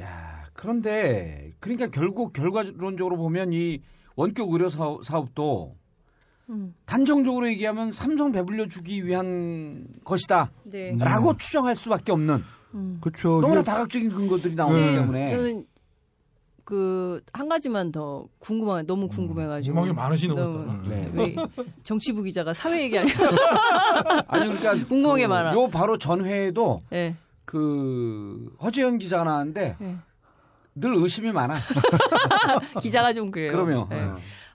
야, 그런데 그러니까 결국 결과론적으로 보면 이 원격 의료 사업도 단정적으로 얘기하면 삼성 배불려 주기 위한 것이다. 네. 라고 추정할 수밖에 없는. 그렇죠. 너무나 다각적인 근거들이 나오기 때문에. 저는 그 한 가지만 더 너무 궁금해가지고. 궁금한 게 많으시는 것 같아요. 네. 왜 정치부 기자가 사회 얘기 아니야? 아니 그러니까 궁금한 게 많아. 요 바로 전회에도 네. 그 허재현 기자가 나왔는데 네. 늘 의심이 많아. 기자가 좀 그래요. 그럼요. 네.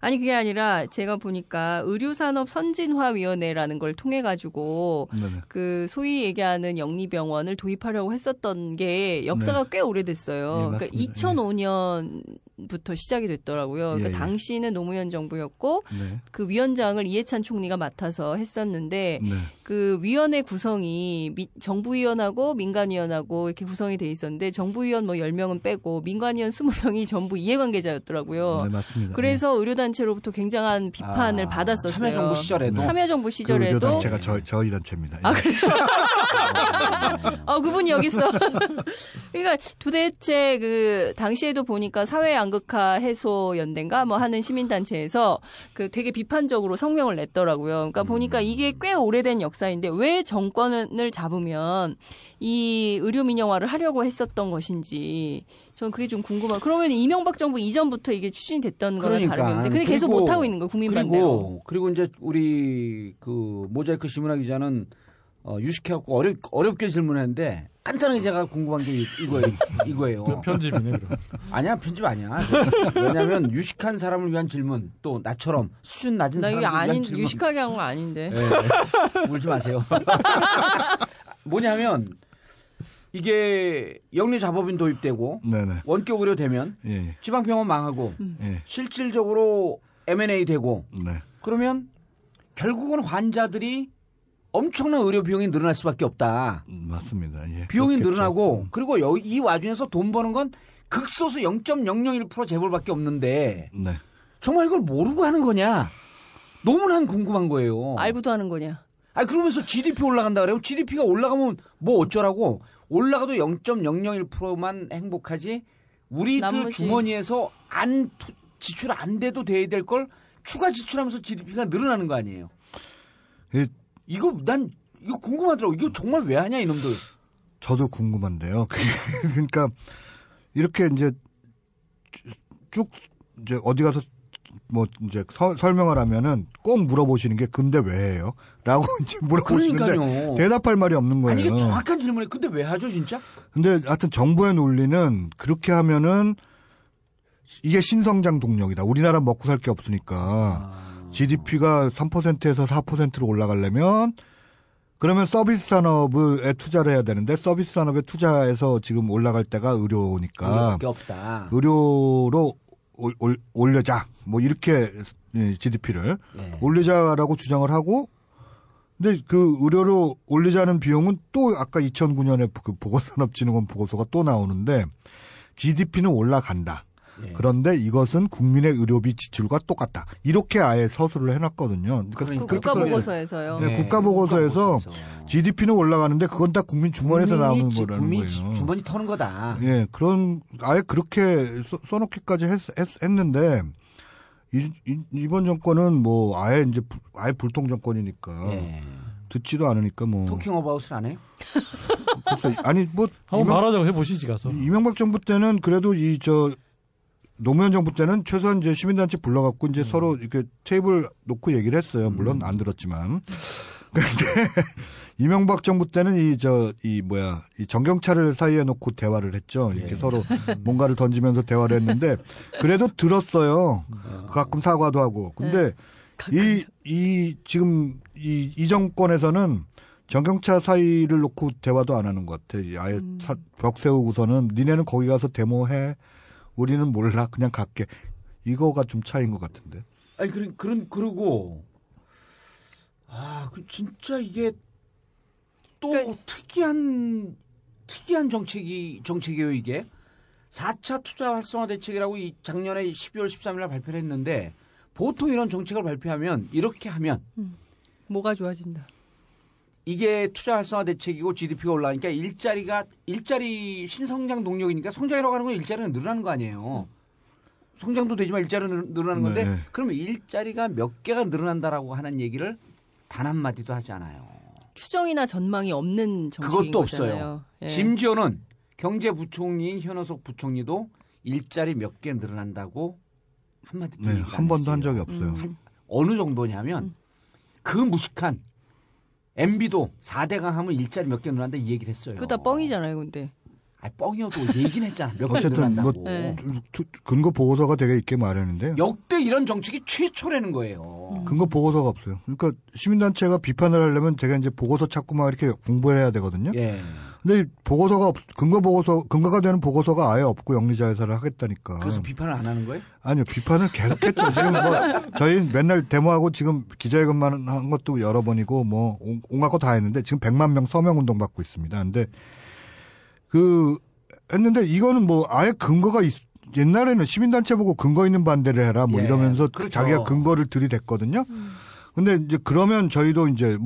아니 그게 아니라 제가 보니까 의료산업 선진화위원회라는 걸 통해 가지고 네네. 그 소위 얘기하는 영리병원을 도입하려고 했었던 게 역사가 네. 꽤 오래됐어요. 예, 그러니까 2005년부터 시작이 됐더라고요. 예, 그러니까 예. 당시는 노무현 정부였고 네. 그 위원장을 이해찬 총리가 맡아서 했었는데 네. 그 위원회 구성이 정부위원하고 민간위원하고 이렇게 구성이 돼 있었는데 정부위원 뭐 10명은 빼고 민간위원 20명이 전부 이해관계자였더라고요. 네, 맞습니다. 그래서 의료단 단체로부터 굉장한 비판을 받았었어요. 참여정부 시절에도. 그 단체가 저희 단체입니다. 아, 그래요? 그분이 여기 있어. 그러니까 도대체 그 당시에도 보니까 사회 양극화 해소 연대인가 뭐 하는 시민단체에서 그 되게 비판적으로 성명을 냈더라고요. 그러니까 보니까 이게 꽤 오래된 역사인데 왜 정권을 잡으면 이 의료 민영화를 하려고 했었던 것인지. 전 그게 좀 궁금한. 그러면 이명박 정부 이전부터 이게 추진이 됐던 거랑 다르겠는데, 근데 계속 못 하고 있는 거예요, 국민 반대로. 그리고 이제 우리 그 모자이크 시문화 기자는 유식해갖고 어렵게 질문했는데 간단하게 제가 궁금한 게 이거예요. 편집이네 그럼. 아니야 편집 아니야. 왜냐하면 유식한 사람을 위한 질문 또 나처럼 수준 낮은 사람을 위한 질문. 유식하게 한 건 아닌데. 네. 울지 마세요. 뭐냐면. 이게 영리 자법인 도입되고 네네. 원격 의료 되면 예. 지방병원 망하고 예. 실질적으로 M&A 되고 네. 그러면 결국은 환자들이 엄청난 의료 비용이 늘어날 수밖에 없다. 맞습니다. 예. 비용이 그렇겠죠. 늘어나고 그리고 이 와중에서 돈 버는 건 극소수 0.001% 재벌밖에 없는데 네. 정말 이걸 모르고 하는 거냐? 너무나 궁금한 거예요. 알고도 하는 거냐? 그러면서 GDP 올라간다 그래요. GDP가 올라가면 뭐 어쩌라고? 올라가도 0.001%만 행복하지 우리들 나머지. 주머니에서 안 지출 안 돼도 돼야 될 걸 추가 지출하면서 GDP가 늘어나는 거 아니에요? 이거 궁금하더라고. 이거 정말 왜 하냐 이놈들. 저도 궁금한데요. 그러니까 이렇게 이제 쭉 이제 어디 가서 뭐 이제 설명을 하면은 꼭 물어보시는 게 근데 왜 해요? 라고 이제 물어보시는데 그러니까요. 대답할 말이 없는 거예요. 아니 이게 정확한 질문이에요. 근데 왜 하죠 진짜? 근데 하여튼 정부의 논리는 그렇게 하면은 이게 신성장 동력이다. 우리나라 먹고 살 게 없으니까 GDP가 3%에서 4%로 올라가려면 그러면 서비스 산업에 투자를 해야 되는데 서비스 산업에 투자해서 지금 올라갈 때가 의료니까 없다. 의료로 올려자. 뭐 이렇게 GDP를 네. 올리자라고 주장을 하고 근데 그 의료로 올리자는 비용은 또 아까 2009년에 그 보건산업진흥원 보고서가 또 나오는데 GDP는 올라간다. 예. 그런데 이것은 국민의 의료비 지출과 똑같다. 이렇게 아예 서술을 해놨거든요. 그러니까 국가보고서에서요. 네, 국가보고서에서 GDP는 올라가는데 그건 다 국민 주머니에서 나오는 거라는 국민이 거예요. 국민 주머니 터는 거다. 예, 네, 그런 아예 그렇게 써놓기까지 했는데 이번 정권은 뭐 아예 이제 아예 불통 정권이니까 예. 듣지도 않으니까 뭐. 토킹 어바웃을 안 해요? 글쎄, 아니 뭐 한번 말하자고 해보시지 가서. 이명박 정부 때는 그래도 노무현 정부 때는 최소한 이제 시민단체 불러갖고 이제 서로 이렇게 테이블 놓고 얘기를 했어요. 물론 안 들었지만. 그런데 이명박 정부 때는 이 전경차를 사이에 놓고 대화를 했죠. 이렇게 예. 서로 뭔가를 던지면서 대화를 했는데 그래도 들었어요. 가끔 사과도 하고. 근데 지금 이 정권에서는 전경차 사이를 놓고 대화도 안 하는 것 같아. 아예 벽 세우고서는 니네는 거기 가서 데모해. 우리는 몰라 그냥 갈게. 이거가 좀 차이인 것 같은데. 아니 그러고 진짜 이게 또 그러니까, 특이한 정책이에요 이게. 4차 투자 활성화 대책이라고 이 작년에 12월 13일에 발표를 했는데 보통 이런 정책을 발표하면 이렇게 하면 뭐가 좋아진다. 이게 투자 활성화 대책이고 GDP가 올라가니까 일자리 신성장 동력이니까 성장이라고 하는 건 일자리가 늘어나는 거 아니에요. 성장도 되지만 일자리가 늘어나는 건데 네. 그러면 일자리가 몇 개가 늘어난다라고 하는 얘기를 단 한마디도 하지 않아요. 추정이나 전망이 없는 정책인 거잖아요. 그것도 없어요. 예. 심지어는 경제부총리인 현오석 부총리도 일자리 몇 개 늘어난다고 한마디도 네, 한 번도 한 적이 없어요. 어느 정도냐면 그 무식한 MB도 4대강 하면 일자리 몇 개 늘어난다 이 얘기를 했어요. 그거 다 뻥이잖아요, 근데. 아니, 뻥이어도 얘기는 했잖아. 몇 개 늘어난다고. 뭐, 네. 근거 보고서가 되게 있게 마련인데요. 역대 이런 정책이 최초라는 거예요. 근거 보고서가 없어요. 그러니까 시민단체가 비판을 하려면 제가 이제 보고서 찾고 막 이렇게 공부를 해야 되거든요. 예. 근데 보고서가 근거가 되는 보고서가 아예 없고 영리자회사를 하겠다니까. 그래서 비판을 안 하는 거예요? 아니요, 비판을 계속했죠. 지금 뭐 저희 맨날 데모하고 지금 기자회견만 한 것도 여러 번이고 뭐 온갖 거 다 했는데 지금 100만 명 서명 운동 받고 있습니다. 근데 했는데 이거는 뭐 아예 근거가 옛날에는 시민단체 보고 근거 있는 반대를 해라 뭐 이러면서 그렇죠. 자기가 근거를 들이댔거든요. 근데 이제 그러면 저희도 이제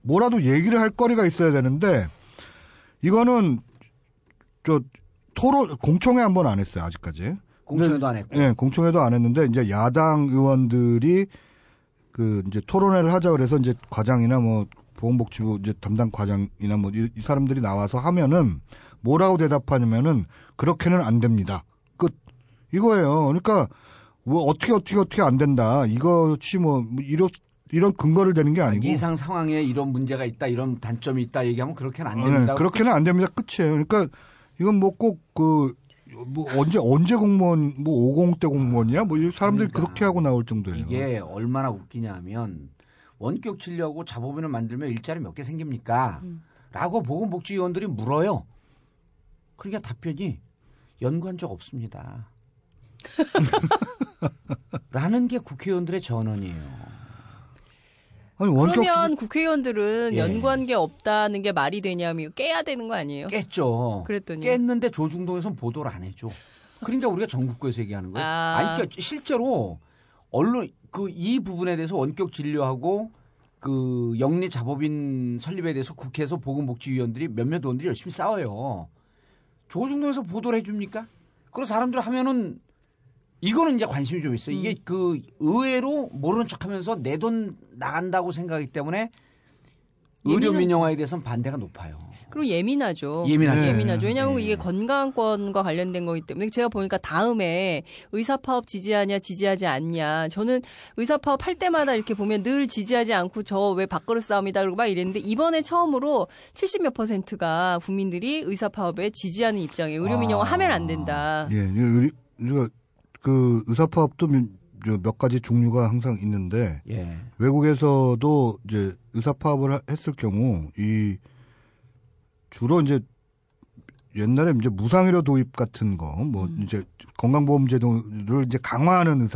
뭐라도 얘기를 할 거리가 있어야 되는데. 이거는 공청회 한 번 안 했어요 아직까지. 공청회도 안 했고. 네, 공청회도 안 했는데 이제 야당 의원들이 그 이제 토론회를 하자 그래서 이제 과장이나 뭐 보건복지부 이제 담당 과장이나 뭐 이 사람들이 나와서 하면은 뭐라고 대답하냐면은 그렇게는 안 됩니다. 끝 이거예요. 그러니까 뭐 어떻게 안 된다. 이것이 뭐 이런 근거를 대는 게 아니고 이상 상황에 이런 문제가 있다, 이런 단점이 있다 얘기하면 그렇게는 안 됩니다. 네, 그렇게는 안 됩니다. 끝이에요. 그러니까 이건 뭐 꼭 언제 공무원 뭐 50대 공무원이야? 뭐 이 사람들이 그렇게 하고 나올 정도예요. 이게 얼마나 웃기냐면 원격 진료하고 자보면을 만들면 일자리 몇 개 생깁니까? 라고 보건복지위원들이 물어요. 그러니까 답변이 연구한 적 없습니다. 라는 게 국회의원들의 전언이에요. 아니, 그러면 국회의원들은 연구한 게 없다는 게 말이 되냐며 깨야 되는 거 아니에요? 깼죠. 그랬더니 깼는데 조중동에서는 보도를 안 해줘. 그러니까 우리가 전국구에서 얘기하는 거예요. 아니, 그러니까 실제로 언론 이 부분에 대해서 원격 진료하고 그 영리 자법인 설립에 대해서 국회에서 보건복지위원들이 몇몇 의원들이 열심히 싸워요. 저 정도에서 보도를 해줍니까? 그런 사람들 하면은 이거는 이제 관심이 좀 있어요. 이게 그 의외로 모르는 척하면서 내 돈 나간다고 생각하기 때문에 의료 민영화에 대해서는 반대가 높아요. 그리고 예민하죠. 왜냐하면 이게 건강권과 관련된 거기 때문에 제가 보니까 다음에 의사파업 지지하냐 지지하지 않냐. 저는 의사파업 할 때마다 이렇게 보면 늘 지지하지 않고 저 왜 밥그릇 싸움이다 그러고 막 이랬는데 이번에 처음으로 70%가 국민들이 의사파업에 지지하는 입장에 의료민영화 하면 안 된다. 예, 우리가 그 의사파업도 몇 가지 종류가 항상 있는데 예. 외국에서도 이제 의사파업을 했을 경우 이 주로 이제 옛날에 이제 무상의료 도입 같은 거, 뭐 이제 건강보험제도를 이제 강화하는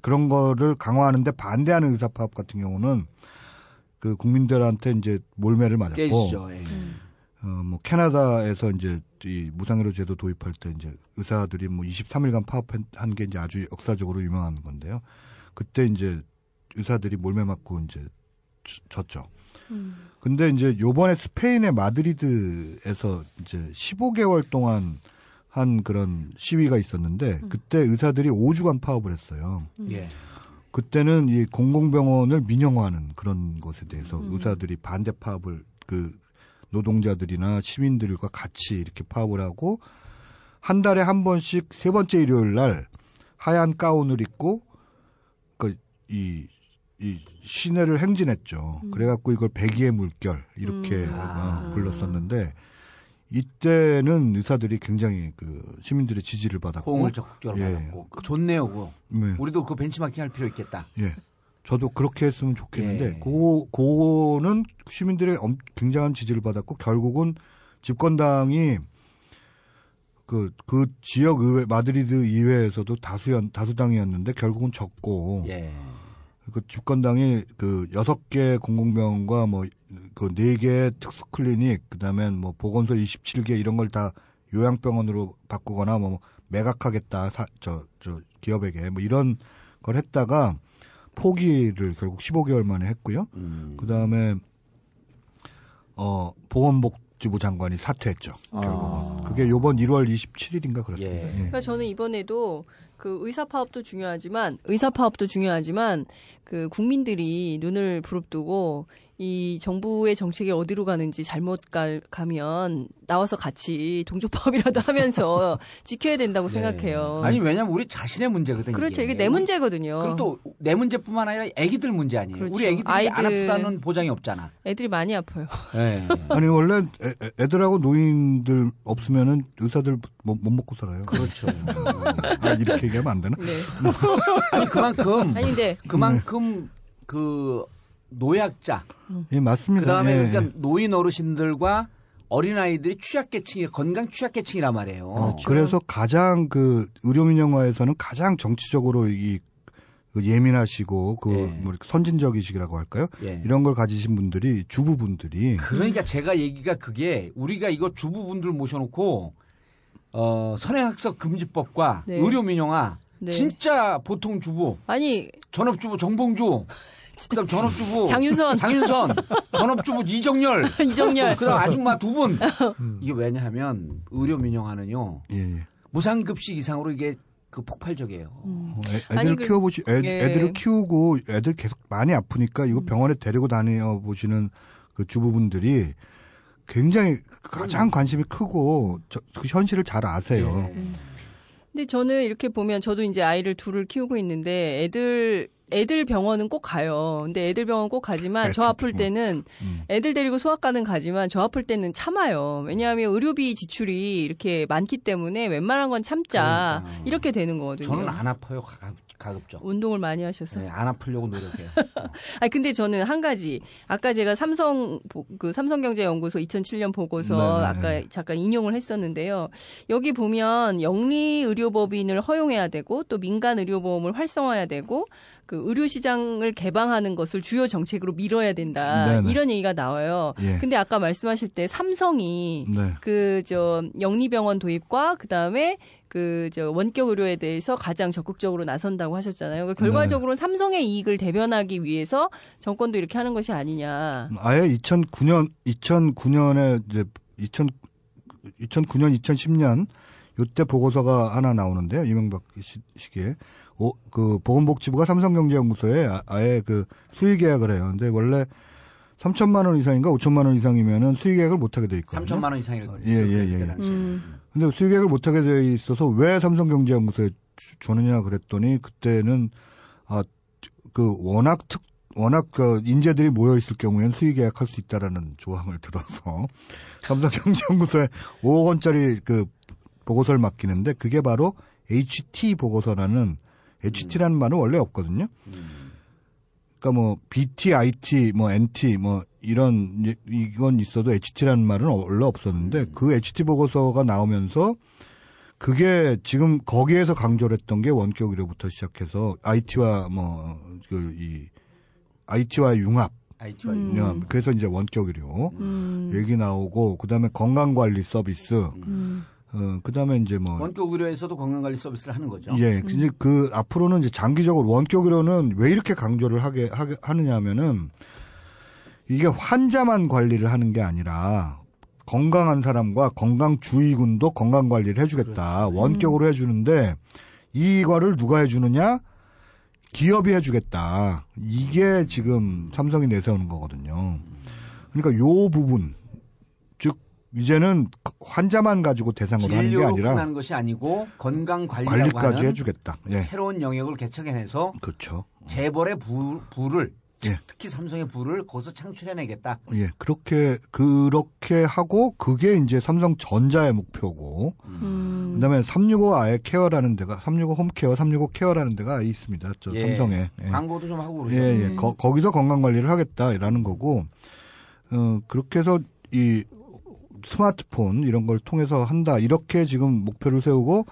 그런 거를 강화하는데 반대하는 의사파업 같은 경우는 그 국민들한테 이제 몰매를 맞았고, 깨지죠. 예. 뭐 캐나다에서 이제 이 무상의료 제도 도입할 때 이제 의사들이 뭐 23일간 파업한 게 이제 아주 역사적으로 유명한 건데요. 그때 이제 의사들이 몰매 맞고 이제 졌죠. 근데 이제 요번에 스페인의 마드리드에서 이제 15개월 동안 한 그런 시위가 있었는데 그때 의사들이 5주간 파업을 했어요. 예. 그때는 이 공공병원을 민영화하는 그런 것에 대해서 의사들이 반대 파업을 그 노동자들이나 시민들과 같이 이렇게 파업을 하고 한 달에 한 번씩 세 번째 일요일 날 하얀 가운을 입고 그 이 시내를 행진했죠. 그래갖고 이걸 백의의 물결 이렇게 불렀었는데 이때는 의사들이 굉장히 그 시민들의 지지를 받았고 호응을 적극적으로 받았고 좋네요. 그거. 네. 우리도 그 벤치마킹할 필요 있겠다. 예. 저도 그렇게 했으면 좋겠는데 예. 그거는 시민들의 굉장한 지지를 받았고 결국은 집권당이 그 지역 의회 마드리드 이회에서도 다수당이었는데 결국은 졌고. 예. 그 집권당이 그 6개 공공병원과 뭐 그 4개 특수클리닉, 그 다음에 뭐 보건소 27개 이런 걸 다 요양병원으로 바꾸거나 뭐 매각하겠다, 기업에게 뭐 이런 걸 했다가 포기를 결국 15개월 만에 했고요. 그 다음에 보건복지부 장관이 사퇴했죠. 결국은. 그게 요번 1월 27일인가 그렇습니다. 예. 예. 그러니까 저는 이번에도 그 의사파업도 중요하지만 그 국민들이 눈을 부릅뜨고 이 정부의 정책이 어디로 가는지 가면 나와서 같이 동조파업이라도 하면서 지켜야 된다고 생각해요. 아니 왜냐면 우리 자신의 문제거든요. 그렇죠. 이게 내 문제거든요. 그럼 또 내 문제뿐만 아니라 애기들 문제 아니에요. 그렇죠. 우리 애기들이 안 아프다는 보장이 없잖아. 애들이 많이 아파요. 네. 아니 원래 애들하고 노인들 없으면은 의사들 못 먹고 살아요. 그렇죠. 아, 이렇게 얘기하면 안 되나? 네. 아니 그만큼 그 노약자, 예 맞습니다. 그다음에 예. 그러니까 노인 어르신들과 어린 아이들이 취약계층이 건강 취약계층이란 말이에요. 그렇죠. 그래서 가장 그 의료민영화에서는 가장 정치적으로 이 예민하시고 그 뭐 선진적이시라고 할까요? 예. 이런 걸 가지신 분들이 주부분들이. 그러니까 제가 얘기가 그게 우리가 이거 주부분들 모셔놓고 선행학습 금지법과 의료민영화 진짜 보통 주부 아니 전업주부 정봉주. 그다음 전업주부 장윤선 전업주부 이정열 그다음 아줌마 두 분 이게 왜냐하면 의료민영화는요 예. 무상급식 이상으로 이게 그 폭발적이에요. 애들을 키우고 애들 계속 많이 아프니까 이거 병원에 데리고 다녀 보시는 그 주부분들이 굉장히 가장 관심이 크고 그 현실을 잘 아세요. 예. 근데 저는 이렇게 보면 저도 이제 아이를 둘을 키우고 있는데 애들 병원은 꼭 가요. 근데 애들 병원 꼭 가지만 저 아플 때는 애들 데리고 소아과는 가지만 저 아플 때는 참아요. 왜냐하면 의료비 지출이 이렇게 많기 때문에 웬만한 건 참자. 그러니까. 이렇게 되는 거거든요. 저는 안 아파요. 가급적. 운동을 많이 하셔서. 네, 안 아프려고 노력해요. 아니, 근데 저는 한 가지. 아까 제가 삼성경제연구소 2007년 보고서 아까 잠깐 인용을 했었는데요. 여기 보면 영리 의료법인을 허용해야 되고 또 민간 의료보험을 활성화해야 되고 그 의료시장을 개방하는 것을 주요 정책으로 밀어야 된다. 네네. 이런 얘기가 나와요. 예. 근데 아까 말씀하실 때 삼성이 네. 그 저 영리병원 도입과 그다음에 그 저 원격 의료에 대해서 가장 적극적으로 나선다고 하셨잖아요. 그러니까 결과적으로는 네. 삼성의 이익을 대변하기 위해서 정권도 이렇게 하는 것이 아니냐. 아예 2009년에 이제 2009년 2010년 요때 보고서가 하나 나오는데요. 이명박 시기에 그 보건복지부가 삼성경제연구소에 아예 그 수의계약을 해요. 근데 원래 3천만 원 이상인가 5천만 원 이상이면은 수의계약을 못 하게 돼 있거든요. 3천만 원 이상이라고. 예. 근데 수의계약을 못 하게 돼 있어서 왜 삼성경제연구소에 주느냐 그랬더니 그때는 워낙 인재들이 모여 있을 경우에는 수의계약할 수 있다라는 조항을 들어서 삼성경제연구소에 5억 원짜리 그 보고서를 맡기는데 그게 바로 HT 보고서라는 HT라는 말은 원래 없거든요. 그러니까 뭐 BT, IT, 뭐 NT 뭐 이런 이건 있어도 HT라는 말은 원래 없었는데 그 HT 보고서가 나오면서 그게 지금 거기에서 강조를 했던 게 원격 의료부터 시작해서 IT와 뭐 그 이 IT와 융합. 그래서 이제 원격 의료 얘기 나오고 그다음에 건강 관리 서비스. 그다음에 이제 뭐 원격 의료에서도 건강관리 서비스를 하는 거죠. 예, 이제 그 앞으로는 이제 장기적으로 원격 의료는 왜 이렇게 강조를 하게 하느냐면은 이게 환자만 관리를 하는 게 아니라 건강한 사람과 건강 주의군도 건강 관리를 해주겠다. 그렇지. 원격으로 해주는데 이거를 누가 해주느냐? 기업이 해주겠다. 이게 지금 삼성이 내세우는 거거든요. 그러니까 요 부분. 이제는 환자만 가지고 대상으로 하는 게 아니라 끝나는 것이 아니고 건강 관리까지 해주겠다. 예. 새로운 영역을 개척해내서 그렇죠. 재벌의 부를 예. 특히 삼성의 부를 거기서 창출해내겠다. 예, 그렇게 하고 그게 이제 삼성전자의 목표고. 그다음에 365 아예 케어라는 데가 365 홈케어, 365 케어라는 데가 아예 있습니다. 저 예. 삼성에 예. 광고도 좀 하고 그러죠. 예, 예. 거기서 건강 관리를 하겠다라는 거고. 그렇게 해서 이 스마트폰 이런 걸 통해서 한다. 이렇게 지금 목표를 세우고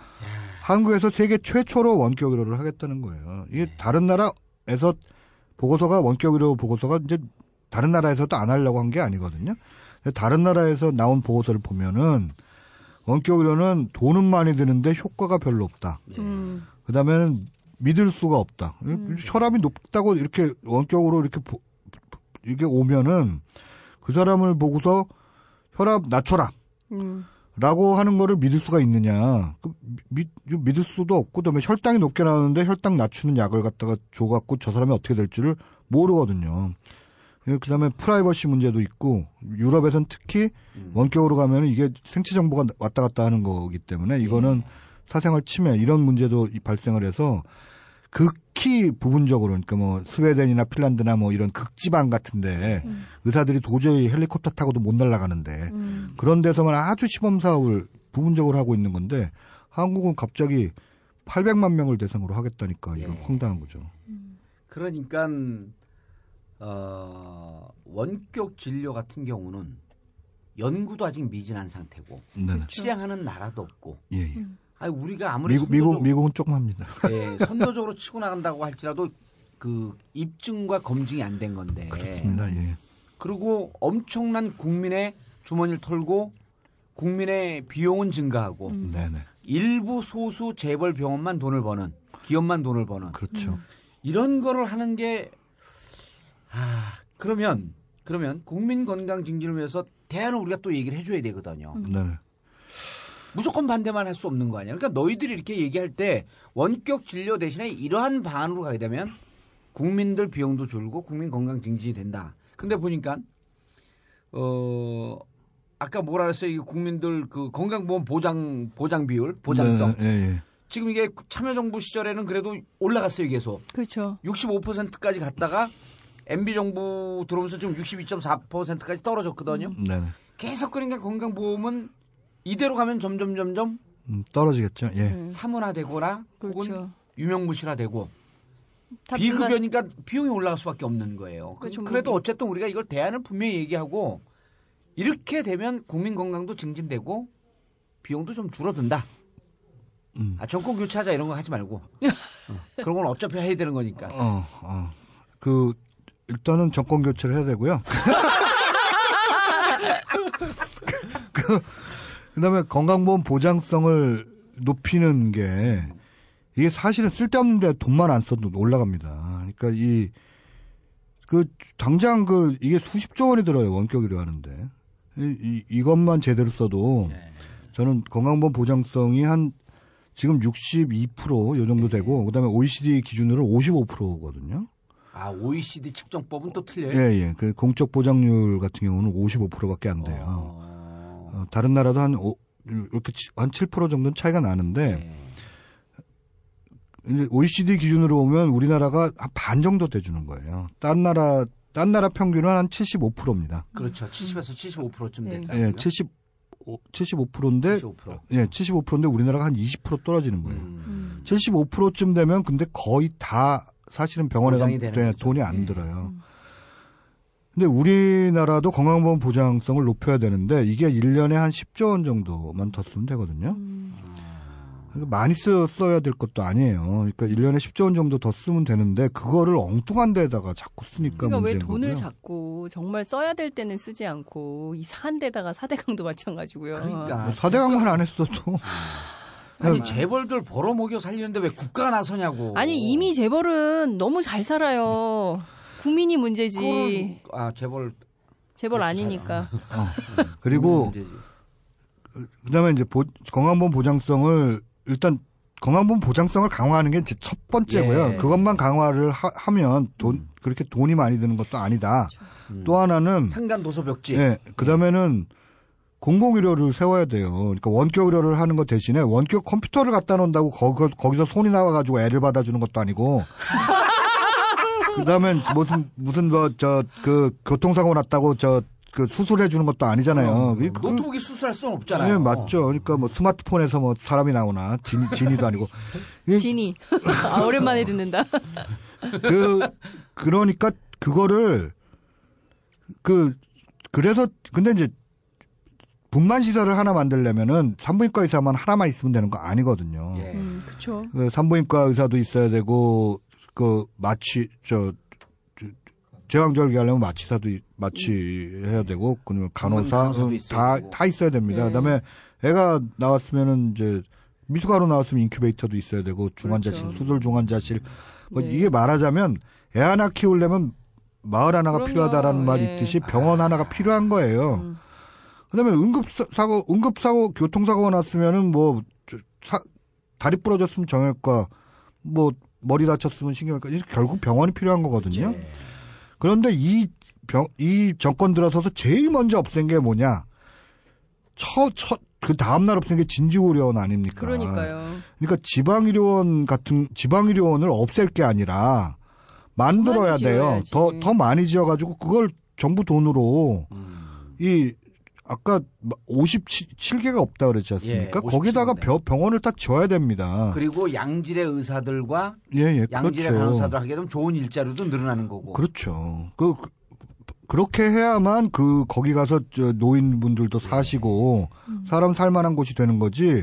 한국에서 세계 최초로 원격 의료를 하겠다는 거예요. 이게 다른 나라에서 보고서가 원격 의료 보고서가 이제 다른 나라에서도 안 하려고 한 게 아니거든요. 다른 나라에서 나온 보고서를 보면은 원격 의료는 돈은 많이 드는데 효과가 별로 없다. 그다음에는 믿을 수가 없다. 혈압이 높다고 이렇게 원격으로 이렇게 오면은 그 사람을 보고서 혈압 낮춰라. 라고 하는 거를 믿을 수가 있느냐. 믿을 수도 없고, 그다음에 혈당이 높게 나오는데 혈당 낮추는 약을 갖다가 줘갖고 저 사람이 어떻게 될지를 모르거든요. 그 다음에 프라이버시 문제도 있고, 유럽에선 특히 원격으로 가면 이게 생체 정보가 왔다 갔다 하는 거기 때문에 이거는 사생활 침해 이런 문제도 발생을 해서 극히 부분적으로, 그러니까 뭐 스웨덴이나 핀란드나 뭐 이런 극지방 같은데 의사들이 도저히 헬리콥터 타고도 못 날아가는데 그런 데서만 아주 시범 사업을 부분적으로 하고 있는 건데 한국은 갑자기 800만 명을 대상으로 하겠다니까 이건 황당한 거죠. 그러니까 원격 진료 같은 경우는 연구도 아직 미진한 상태고 실행하는 나라도 없고. 예. 아니, 우리가 아무리 미국은 조금 합니다. 예, 선도적으로 치고 나간다고 할지라도 그 입증과 검증이 안 된 건데. 그렇습니다. 예. 그리고 엄청난 국민의 주머니를 털고 국민의 비용은 증가하고 네네. 일부 소수 재벌 병원만 돈을 버는 기업만 돈을 버는. 그렇죠. 이런 거를 하는 게 그러면 국민 건강 증진을 위해서 대안을 우리가 또 얘기를 해줘야 되거든요. 네. 무조건 반대만 할 수 없는 거 아니야. 그러니까 너희들이 이렇게 얘기할 때 원격 진료 대신에 이러한 방안으로 가게 되면 국민들 비용도 줄고 국민 건강 증진이 된다. 근데 보니까 아까 뭐라 그랬어요? 이 국민들 그 건강보험 보장 비율, 보장성. 네, 예. 지금 이게 참여정부 시절에는 그래도 올라갔어요, 계속. 그렇죠. 65%까지 갔다가 MB 정부 들어오면서 지금 62.4%까지 떨어졌거든요. 네. 계속 그러니까 건강보험은 이대로 가면 점점 떨어지겠죠. 예. 사문화되거나 그렇죠. 혹은 유명무실화되고 비급여니까 비용이 올라갈 수밖에 없는 거예요. 그래도 어쨌든 우리가 이걸 대안을 분명히 얘기하고 이렇게 되면 국민 건강도 증진되고 비용도 좀 줄어든다. 아, 정권 교체하자 이런 거 하지 말고. 그런 건 어차피 해야 되는 거니까. 그 일단은 정권 교체를 해야 되고요. 그다음에 건강보험 보장성을 높이는 게 이게 사실은 쓸데없는데 돈만 안 써도 올라갑니다. 그러니까 이 그 당장 그 이게 수십조 원이 들어요, 원격 의료 하는데. 이것만 제대로 써도 네. 저는 건강보험 보장성이 한 지금 62% 요 정도 되고 그다음에 OECD 기준으로 55%거든요. 아, OECD 측정법은 또 틀려요? 예, 예. 그 공적 보장률 같은 경우는 55%밖에 안 돼요. 다른 나라도 한 이렇게 한 7% 정도는 차이가 나는데 이제 OECD 기준으로 보면 우리나라가 한 반 정도 돼 주는 거예요. 딴 나라 평균은 한 75%입니다. 그렇죠. 70에서 75%쯤 된다. 예, 75%인데 75%. 예, 75%인데 우리나라가 한 20% 떨어지는 거예요. 75%쯤 되면 근데 거의 다 사실은 병원에 가면 돈이 안 들어요. 근데 우리나라도 건강보험 보장성을 높여야 되는데 이게 1년에 한 10조 원 정도만 더 쓰면 되거든요. 많이 써야 될 것도 아니에요. 그러니까 1년에 10조 원 정도 더 쓰면 되는데 그거를 엉뚱한 데다가 자꾸 쓰니까 그러니까 문제인 거고요. 왜 돈을 자꾸 정말 써야 될 때는 쓰지 않고 이 사한 데다가 사대강도 마찬가지고요. 그러니까. 뭐 사대강만 안 했어도. 아니 재벌들 벌어먹여 살리는데 왜 국가가 나서냐고. 아니 이미 재벌은 너무 잘 살아요. 국민이 문제지. 아 재벌 아니니까. 그리고 그다음에 이제 건강보험 보장성을 일단 건강보험 보장성을 강화하는 게 첫 번째고요. 예. 그것만 강화를 하면 그렇게 돈이 많이 드는 것도 아니다. 또 하나는 산간도소벽지. 예. 그다음에는 공공의료를 세워야 돼요. 그러니까 원격 의료를 하는 것 대신에 원격 컴퓨터를 갖다 놓는다고 거기서 손이 나와가지고 애를 받아주는 것도 아니고. 그다음에 무슨 뭐 교통사고 났다고 수술해 주는 것도 아니잖아요. 노트북이 수술할 수는 없잖아요. 네, 맞죠. 그러니까 뭐 스마트폰에서 뭐 사람이 나오나 진이도 아니고. 진이. 아, 오랜만에 듣는다. 그러니까 그거를 그래서 근데 이제 분만 시설을 하나 만들려면은 산부인과 의사만 하나만 있으면 되는 거 아니거든요. 예. 그렇죠. 산부인과 의사도 있어야 되고 제왕절개 하려면 마취 해야 되고, 그러면 간호사 다 있어야 됩니다. 네. 그다음에 애가 나왔으면은 이제 미숙아로 나왔으면 인큐베이터도 있어야 되고 중환자실, 그렇죠. 수술 중환자실. 네. 이게 말하자면 애 하나 키우려면 마을 하나가 그럼요. 필요하다라는 말이 있듯이 병원 하나가 필요한 거예요. 그다음에 응급사고 교통사고가 났으면은 뭐 다리 부러졌으면 정형외과, 뭐 머리 다쳤으면 신경외과, 결국 병원이 필요한 거거든요. 네. 그런데 이 정권 들어서서 제일 먼저 없앤 게 뭐냐? 그 다음날 없앤 게 진지의료원 아닙니까? 그러니까요. 그러니까 지방의료원을 없앨 게 아니라 만들어야 돼요. 더 많이 지어가지고 그걸 정부 돈으로 아까 57개가 없다 그랬지 않습니까? 예, 거기다가 병원을 다 지어야 됩니다. 그리고 양질의 의사들과 양질의 그렇죠. 간호사들 하게 되면 좋은 일자리도 늘어나는 거고. 그렇죠. 그렇게 해야만 거기 가서 노인분들도 사시고 사람 살만한 곳이 되는 거지.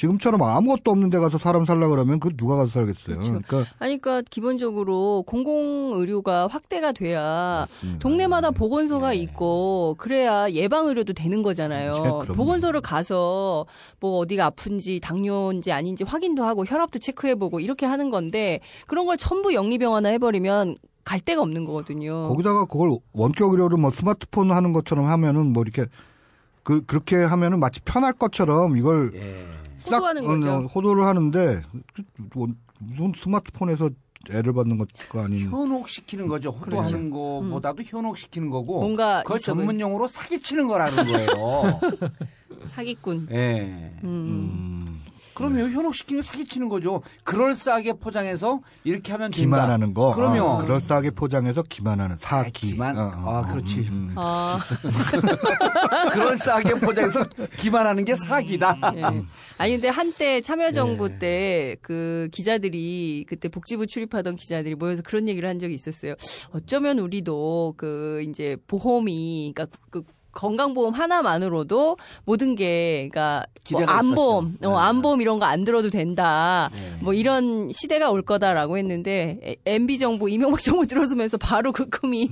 지금처럼 아무것도 없는 데 가서 사람 살라 그러면 누가 가서 살겠어요. 그렇죠. 그러니까 기본적으로 공공의료가 확대가 돼야 맞습니다. 동네마다 보건소가 있고 그래야 예방의료도 되는 거잖아요. 보건소를 가서 뭐 어디가 아픈지 당뇨인지 아닌지 확인도 하고 혈압도 체크해보고 이렇게 하는 건데 그런 걸 전부 영리병 하나 해버리면 갈 데가 없는 거거든요. 거기다가 그걸 원격 의료로 뭐 스마트폰 하는 것처럼 하면은 뭐 이렇게 그렇게 하면은 마치 편할 것처럼 이걸 호도하는 거죠. 호도를 하는데 무슨 스마트폰에서 애를 받는 것도 아닌. 현혹시키는 거죠. 호도하는 거보다도 현혹시키는 거고. 뭔가 그걸 전문용어로 사기치는 거라는 거예요. 사기꾼. 예. 그럼요. 현혹시키는 게 사기치는 거죠. 그럴싸하게 포장해서 이렇게 하면 된다. 기만하는 거. 그럼요. 그럴싸하게 포장해서 기만하는 사기. 그렇지. 그럴싸하게 포장해서 기만하는 게 사기다. 네. 아니 근데 한때 참여정부 때 그 기자들이 그때 복지부 출입하던 기자들이 모여서 그런 얘기를 한 적이 있었어요. 어쩌면 우리도 이제 보험이 그러니까 건강보험 하나만으로도 모든 게, 그러니까 뭐 안보험, 안보험 이런 거 안 들어도 된다. 네. 뭐 이런 시대가 올 거다라고 했는데 MB 정부, 이명박 정부 들어서면서 바로 그 꿈이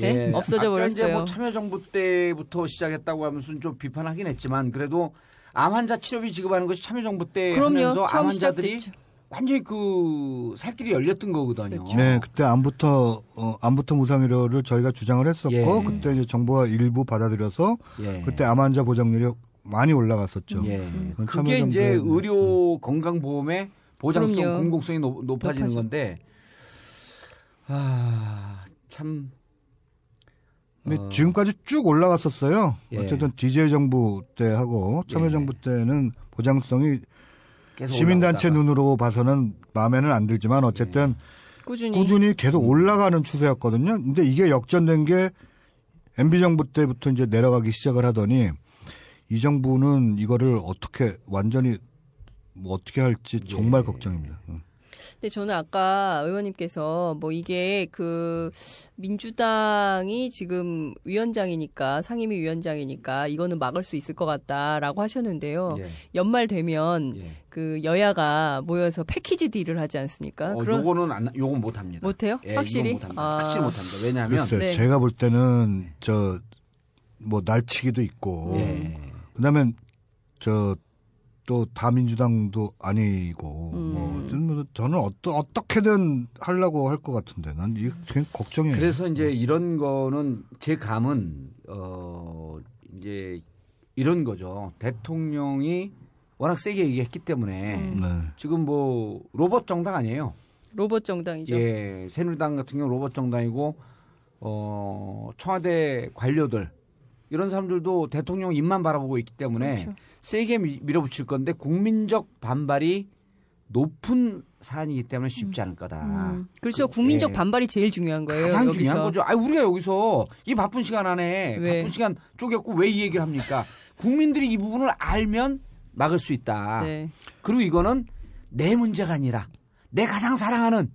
네? 네. 없어져 버렸어요. 이제 뭐 참여정부 때부터 시작했다고 하면서 좀 비판하긴 했지만 그래도 암 환자 치료비 지급하는 것이 참여정부 때 그럼요. 하면서 암 환자들이 완전히 그 살길이 열렸던 거거든요. 네, 그때 암부터 무상의료를 저희가 주장을 했었고 예. 그때 이제 정부가 일부 받아들여서 예. 그때 암 환자 보장률이 많이 올라갔었죠. 예. 그게 이제 의료 건강보험의 보장성, 그럼요. 공공성이 높아지는 건데 아, 참. 근데 지금까지 쭉 올라갔었어요. 예. 어쨌든 DJ 정부 때 하고 참여정부 예. 때는 보장성이 시민단체 올라오다가. 눈으로 봐서는 마음에는 안 들지만 어쨌든 네. 꾸준히 계속 올라가는 추세였거든요. 근데 이게 역전된 게 MB정부 때부터 이제 내려가기 시작을 하더니 이 정부는 이거를 어떻게 완전히 뭐 어떻게 할지 정말 네. 걱정입니다. 근데 저는 아까 의원님께서 뭐 이게 그 민주당이 지금 위원장이니까 상임위 위원장이니까 이거는 막을 수 있을 것 같다라고 하셨는데요. 예. 연말 되면 예. 그 여야가 모여서 패키지 딜을 하지 않습니까? 요건 못 합니다. 못 해요? 예, 확실히? 확실히 못 합니다. 왜냐하면 글쎄요, 네. 제가 볼 때는 저 뭐 날치기도 있고 예. 그다음에 저 또 다민주당도 아니고 뭐 저는 어떻게든 하려고 할 것 같은데 난 이게 걱정이에요. 그래서 이제 이런 거는 제 감은 이제 이런 거죠. 대통령이 워낙 세게 얘기했기 때문에 네. 지금 뭐 로봇 정당 아니에요? 로봇 정당이죠. 예, 새누리당 같은 경우 로봇 정당이고 청와대 관료들. 이런 사람들도 대통령 입만 바라보고 있기 때문에 그렇죠. 세게 밀어붙일 건데 국민적 반발이 높은 사안이기 때문에 쉽지 않을 거다. 그렇죠. 국민적 반발이 제일 중요한 거예요. 가장 여기서. 중요한 거죠. 아, 우리가 여기서 이 바쁜 시간 안에 왜? 바쁜 시간 쪼갰고 왜 이 얘기를 합니까? 국민들이 이 부분을 알면 막을 수 있다. 네. 그리고 이거는 내 문제가 아니라 내 가장 사랑하는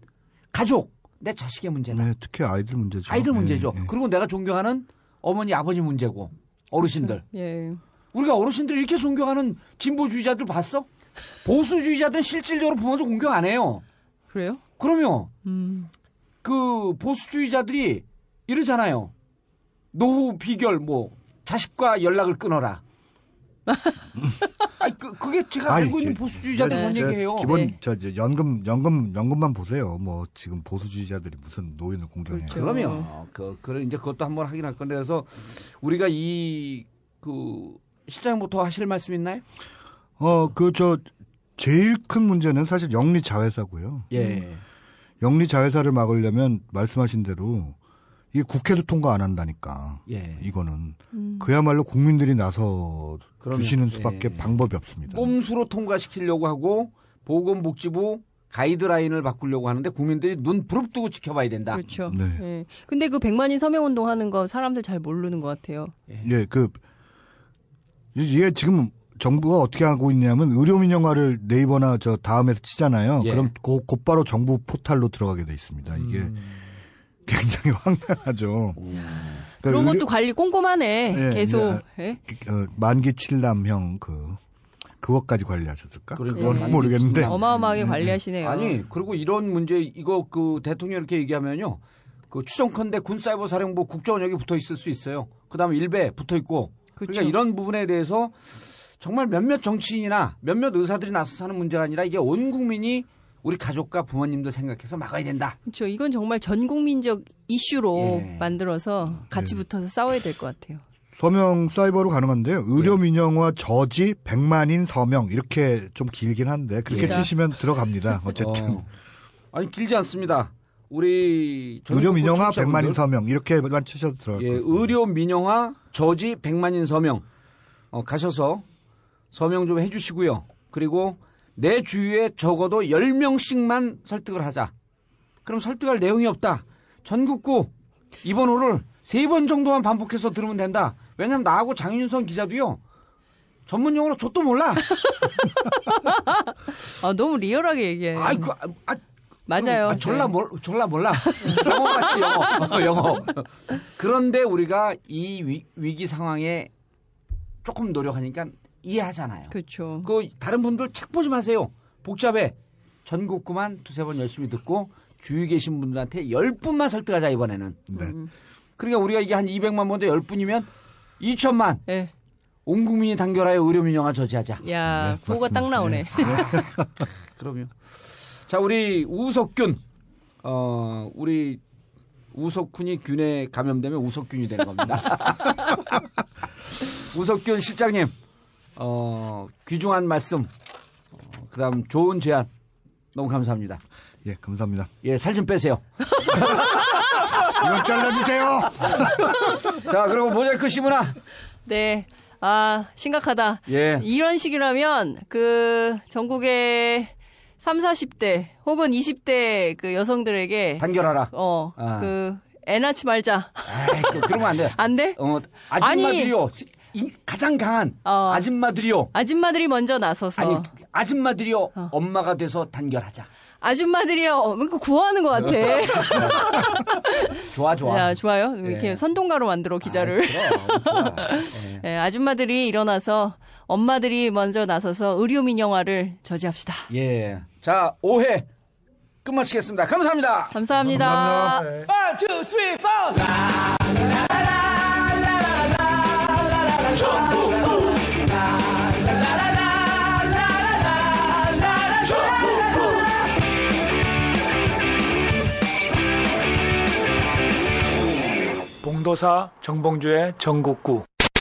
가족, 내 자식의 문제다. 네, 특히 아이들 문제죠. 아이들 문제죠. 네, 네. 그리고 내가 존경하는 어머니, 아버지 문제고 어르신들. 예. 우리가 어르신들 이렇게 존경하는 진보주의자들 봤어? 보수주의자들은 실질적으로 부모들 공격 안 해요. 그래요? 그럼요. 그 보수주의자들이 이러잖아요. 노후 비결 뭐 자식과 연락을 끊어라. 아니, 그게 제가 알고 있는 보수주의자들 선 얘기예요. 기본 네. 저 연금만 보세요. 뭐 지금 보수주의자들이 무슨 노인을 공격해요. 그러면 그런 이제 그것도 한번 하긴 할 건데 그래서 우리가 이 그 실장님부터 하실 말씀 있나요? 제일 큰 문제는 사실 영리 자회사고요. 예. 영리 자회사를 막으려면 말씀하신 대로 이 국회도 통과 안 한다니까. 예. 이거는 그야말로 국민들이 나서 그러면, 주시는 수밖에 예. 방법이 없습니다. 꼼수로 통과시키려고 하고 보건복지부 가이드라인을 바꾸려고 하는데 국민들이 눈 부릅뜨고 지켜봐야 된다. 그렇죠. 네. 예. 근데 그 100만인 서명운동 하는 거 사람들 잘 모르는 것 같아요. 예. 예, 이게 지금 정부가 어떻게 하고 있냐면 의료민영화를 네이버나 저 다음에서 치잖아요. 예. 그럼 곧바로 정부 포탈로 들어가게 돼 있습니다. 이게. 굉장히 황당하죠. 그러니까 그런 것도 관리 꼼꼼하네. 네, 계속. 네. 만기 7남형 그것까지 관리하셨을까? 그건 네. 모르겠는데. 어마어마하게 관리하시네요. 아니 그리고 이런 문제 이거 그 대통령 이렇게 얘기하면요. 그 추정컨대 군사이버사령부 국정원 여기 붙어있을 수 있어요. 그다음에 일베 붙어있고. 그렇죠. 그러니까 이런 부분에 대해서 정말 몇몇 정치인이나 몇몇 의사들이 나서서 하는 문제가 아니라 이게 온 국민이 우리 가족과 부모님도 생각해서 막아야 된다. 그렇죠. 이건 정말 전 국민적 이슈로 예. 만들어서 같이 예. 붙어서 싸워야 될 것 같아요. 서명 사이버로 가능한데요. 의료민영화 저지 100만인 서명 이렇게 좀 길긴 한데 그렇게 예. 치시면 들어갑니다. 어쨌든. 아니 길지 않습니다. 우리 의료민영화 100만인 서명 이렇게만 치셔도 들어갈 예. 것 같습니다. 의료민영화 저지 100만인 서명 가셔서 서명 좀 해주시고요. 그리고 내 주위에 적어도 10명씩만 설득을 하자. 그럼 설득할 내용이 없다. 전국구 이번 호를 3번 정도만 반복해서 들으면 된다. 왜냐하면 나하고 장윤선 기자도요. 전문용어로 좆도 몰라. 아, 너무 리얼하게 얘기해. 맞아요. 졸라 몰라. 영어같이 영어. 그런데 우리가 이 위기 상황에 조금 노력하니까 이해하잖아요. 그렇죠. 그 다른 분들 책 보지 마세요. 복잡해. 전국구만 두세 번 열심히 듣고 주위 계신 분들한테 10분만 설득하자 이번에는. 네. 그러니까 우리가 이게 한 200만 번인데 10분이면 2천만. 네. 온 국민이 단결하여 의료민영화 저지하자. 야, 네, 그거가 딱 나오네. 네. 아, 그럼요. 자, 우리 우석균. 우리 우석균이 균에 감염되면 우석균이 된 겁니다. 우석균 실장님. 귀중한 말씀. 그다음 좋은 제안. 너무 감사합니다. 예, 감사합니다. 예, 살 좀 빼세요. 이거 잘라주세요. 자, 그리고 모자이크 시문화. 네. 아, 심각하다. 예. 이런 식이라면 그 전국의 30, 40대 혹은 20대 그 여성들에게 단결하라. 그 애 낳지 말자. 에이, 그러면 안 돼. 안 돼? 아줌마들이요. 가장 강한 아줌마들이요. 아줌마들이 먼저 나서서. 아니, 아줌마들이요. 엄마가 돼서 단결하자. 아줌마들이요. 뭔가 구호하는 것 같아. 좋아. 야, 좋아요. 이렇게 네. 선동가로 만들어 기자를. 네. 네, 아줌마들이 일어나서 엄마들이 먼저 나서서 의료민영화를 저지합시다. 예. 자, 5회 끝마치겠습니다. 감사합니다. 감사합니다. 1, 2, 3, 4. 정봉주 봉도사 정봉주의 전국구.